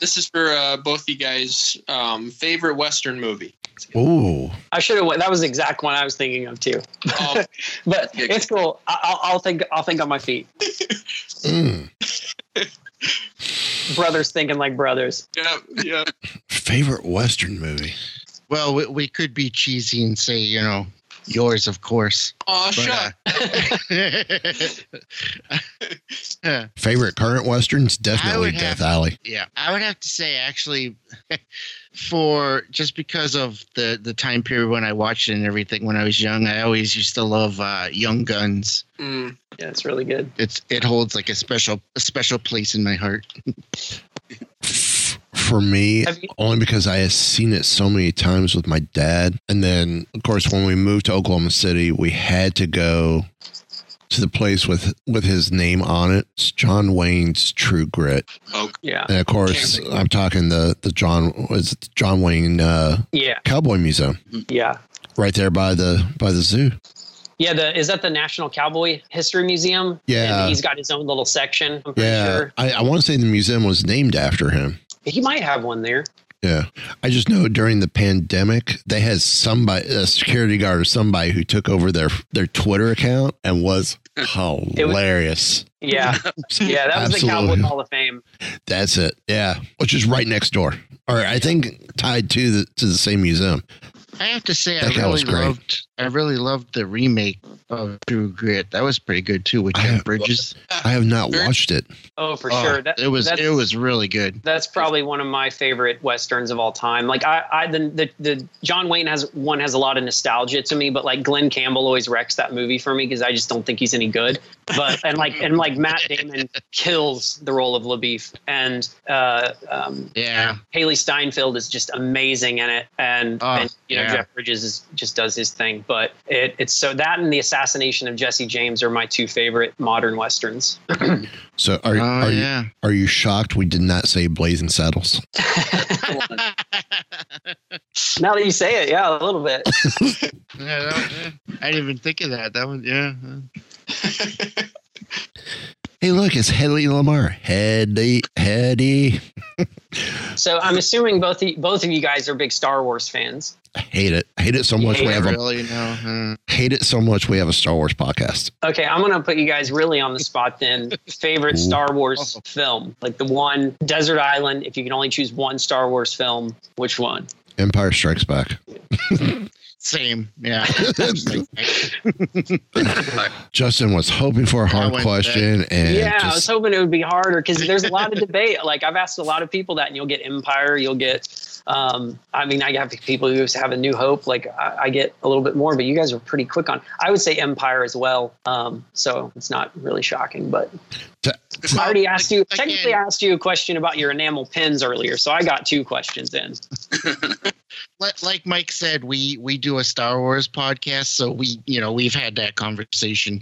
This is for uh, both you guys' um, favorite Western movie. Ooh. I should have went. That was the exact one I was thinking of, too. Oh, but it's cool. I'll, I'll think I'll think on my feet. mm. Brothers thinking like brothers. Yeah, yeah. Favorite Western movie? Well, we, we could be cheesy and say, you know, yours, of course. Oh, shut up. Favorite current Westerns? Definitely Death have, Alley. Yeah, I would have to say, actually, for just because of the, the time period when I watched it and everything when I was young, I always used to love uh, Young Guns. Mm. Yeah, it's really good. It's It holds like a special a special place in my heart. For me, you- only because I have seen it so many times with my dad. And then, of course, when we moved to Oklahoma City, we had to go to the place with, with his name on it. It's John Wayne's True Grit. Oh, yeah. And, of course, Kansas. I'm talking the, the John was it John Wayne uh, yeah. Cowboy Museum. Yeah. Right there by the by the zoo. Yeah, the is that the National Cowboy History Museum? Yeah. And he's got his own little section, I'm pretty yeah. sure. I, I want to say the museum was named after him. He might have one there. Yeah. I just know during the pandemic, they had somebody, a security guard or somebody who took over their, their Twitter account and was hilarious. Was, yeah. Yeah. That was the Cowboy Hall of Fame. That's it. Yeah. Which is right next door. Or I think tied to the, to the same museum. I have to say, I really loved. I really loved the remake of True Grit. That was pretty good too, with Jeff Bridges. I have not watched it. Oh, for oh, sure. That, it was it was really good. That's probably one of my favorite westerns of all time. Like I, I the, the the John Wayne has one has a lot of nostalgia to me, but like Glenn Campbell always wrecks that movie for me because I just don't think he's any good. But and like and like Matt Damon kills the role of LaBeef, and uh, um, yeah, Haley Steinfeld is just amazing in it, and, oh, and you know yeah. Jeff Bridges is, just does his thing. But it, it's so that and The Assassination of Jesse James are my two favorite modern westerns. So are, oh, are yeah. you are you shocked we did not say Blazing Saddles? Now that you say it, yeah, a little bit. yeah, that, yeah. I didn't even think of that. That one, yeah. Hey, look, it's Hedy Lamarr. Hedy, Hedy. So I'm assuming both of you, both of you guys are big Star Wars fans. I hate it. I hate it so much. We have a, really? no, huh? hate it so much. We have a Star Wars podcast. Okay, I'm going to put you guys really on the spot then. Favorite Ooh. Star Wars film? Like the one, Desert Island, if you can only choose one Star Wars film, which one? Empire Strikes Back. Same, yeah. Justin was hoping for a hard question, and yeah, just... I was hoping it would be harder because there's a lot of debate. Like I've asked a lot of people that, and you'll get Empire, you'll get. Um, I mean, I have people who have A New Hope. Like I, I get a little bit more, but you guys are pretty quick on. I would say Empire as well. Um, so it's not really shocking, but to, to, I already asked you. Technically, I asked you a question about your enamel pins earlier, so I got two questions in. Like Mike said, we we do a Star Wars podcast, so we you know we've had that conversation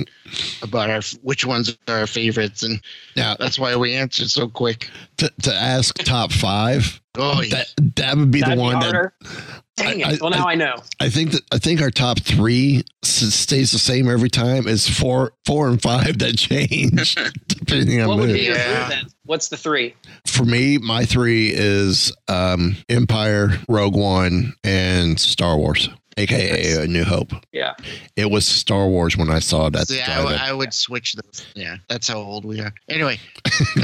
about our which ones are our favorites, and yeah, that's why we answered so quick. To, to ask top five, oh, yeah. that that would be That'd the one be harder. that. Dang it! Well, now I, I know. I think that I think our top three stays the same every time. It's four, four, and five that change depending on what would be your three then? What's the three? For me, my three is um, Empire, Rogue One, and Star Wars. A K A A New Hope. Yeah, it was Star Wars when I saw that. Yeah, I, w- I would switch those. Yeah, that's how old we are. Anyway,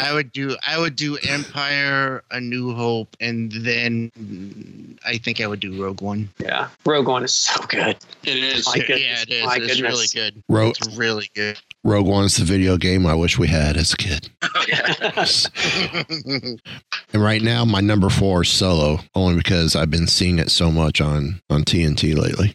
I would do I would do Empire, A New Hope, and then I think I would do Rogue One. Yeah, Rogue One is so good. It is. My goodness, yeah, it is. My it's goodness. really good. Ro- it's really good. Rogue One is the video game I wish we had as a kid. And right now, my number four is Solo, only because I've been seeing it so much on, on T N T lately.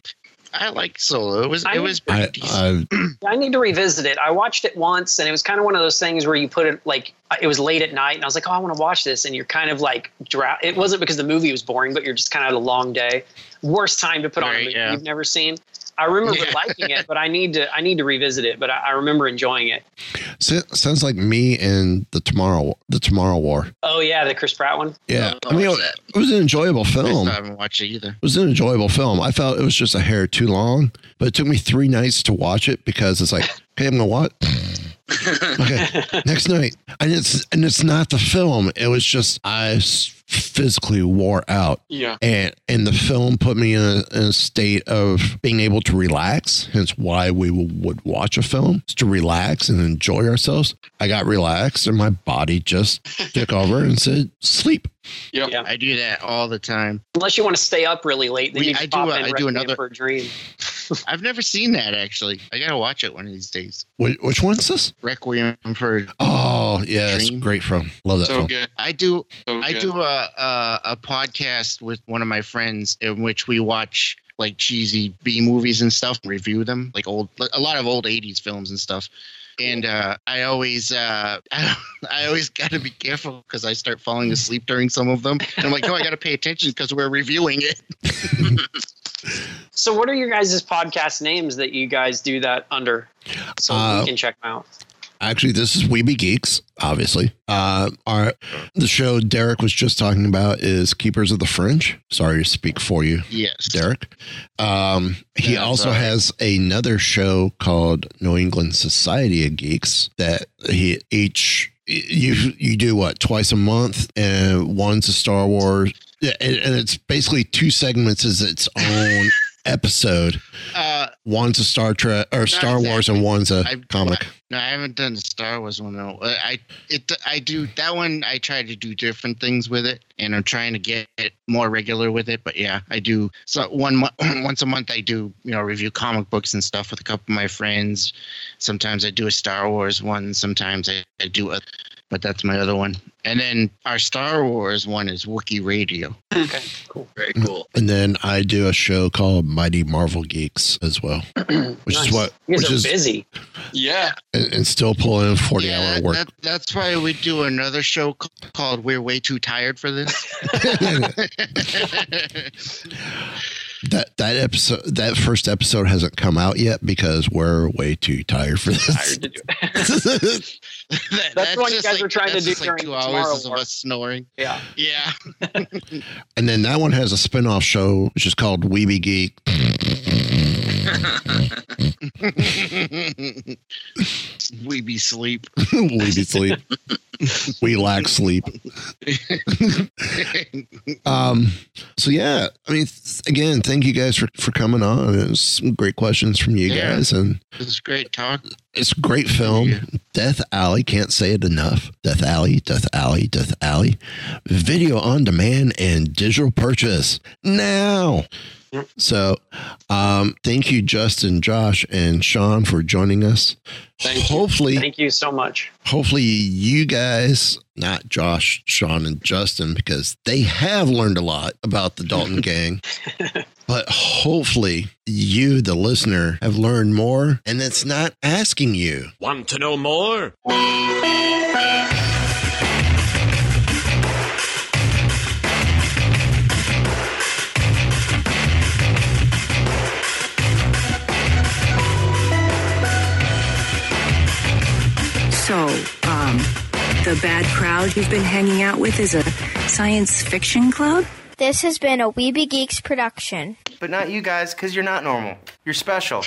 I like Solo. It was I, it was pretty I, I need to revisit it. I watched it once, and it was kind of one of those things where you put it like it was late at night, and I was like, oh, I want to watch this, and you're kind of like dra- it wasn't because the movie was boring, but you're just kind of had a long day. Worst time to put right, on a movie yeah. you've never seen. I remember yeah. liking it, but I need to I need to revisit it. But I, I remember enjoying it. So, sounds like me and the Tomorrow the Tomorrow War. Oh yeah, the Chris Pratt one. Yeah, I, I mean it was, it was an enjoyable film. I haven't watched it either. It was an enjoyable film. I felt it was just a hair too long, but it took me three nights to watch it because it's like, okay, I'm gonna watch. Okay, next night, and it's and it's not the film. It was just I physically wore out. Yeah, and and the film put me in a, in a state of being able to relax. Hence, why we w- would watch a film is to relax and enjoy ourselves. I got relaxed, and my body just took over and said sleep. Yep. Yeah, I do that all the time. Unless you want to stay up really late, then we, you I pop do. In I do another for a dream. I've never seen that actually. I gotta watch it one of these days. Which, which one's this? Requiem for. Oh yeah, it's great film. Love that so film. Good. I do. So I good. do a, a a podcast with one of my friends in which we watch like cheesy B movies and stuff, review them, like old a lot of old eighties films and stuff. And uh, I always, uh, I, I always got to be careful because I start falling asleep during some of them. And I'm like, no, I got to pay attention because we're reviewing it. So, what are your guys' podcast names that you guys do that under? So uh, we can check them out. Actually, this is We Be Geeks, obviously. Uh, our the show Derek was just talking about is Keepers of the Fringe. Sorry to speak for you, yes, Derek. Um, he That's also right. has another show called New England Society of Geeks that he each you you do what twice a month, and one's a Star Wars, and, and it's basically two segments is its own. episode uh one's a Star Trek or Star exactly. Wars and one's a I've, comic no I haven't done the Star Wars one though. I it I do that one I try to do different things with it and I'm trying to get more regular with it but yeah I do so one mo- once a month I do you know review comic books and stuff with a couple of my friends. Sometimes I do a Star Wars one, sometimes I, I do a But that's my other one. And then our Star Wars one is Wookiee Radio. Okay, cool. Very cool. And then I do a show called Mighty Marvel Geeks as well, which nice. is what you guys which are is, busy. Yeah. And, and still pulling in forty-hour yeah, work. That, that's why we do another show called We're Way Too Tired for This. that that episode, that first episode hasn't come out yet because we're way too tired for this. Tired to do it. That, that's what you guys like, are trying to do during like two hours of us snoring. Yeah. Yeah. And then that one has a spinoff show, which is called We Be Geek. We be sleep. We be sleep. We lack sleep. um. So, yeah, I mean, again, thank you guys for, for coming on. It was some great questions from you yeah, guys. And this is great talk. It's a great film. Yeah. Death Alley. Can't say it enough. Death Alley, Death Alley, Death Alley. Video on demand and digital purchase now. So um, thank you, Justin, Josh, and Sean for joining us. Thank hopefully, you. Thank you so much. Hopefully you guys, not Josh, Sean, and Justin, because they have learned a lot about the Dalton gang. But hopefully you, the listener, have learned more. And it's not asking you. Want to know more? So, um, the bad crowd you've been hanging out with is a science fiction club? This has been a We Be Geeks production. But not you guys, because you're not normal. You're special.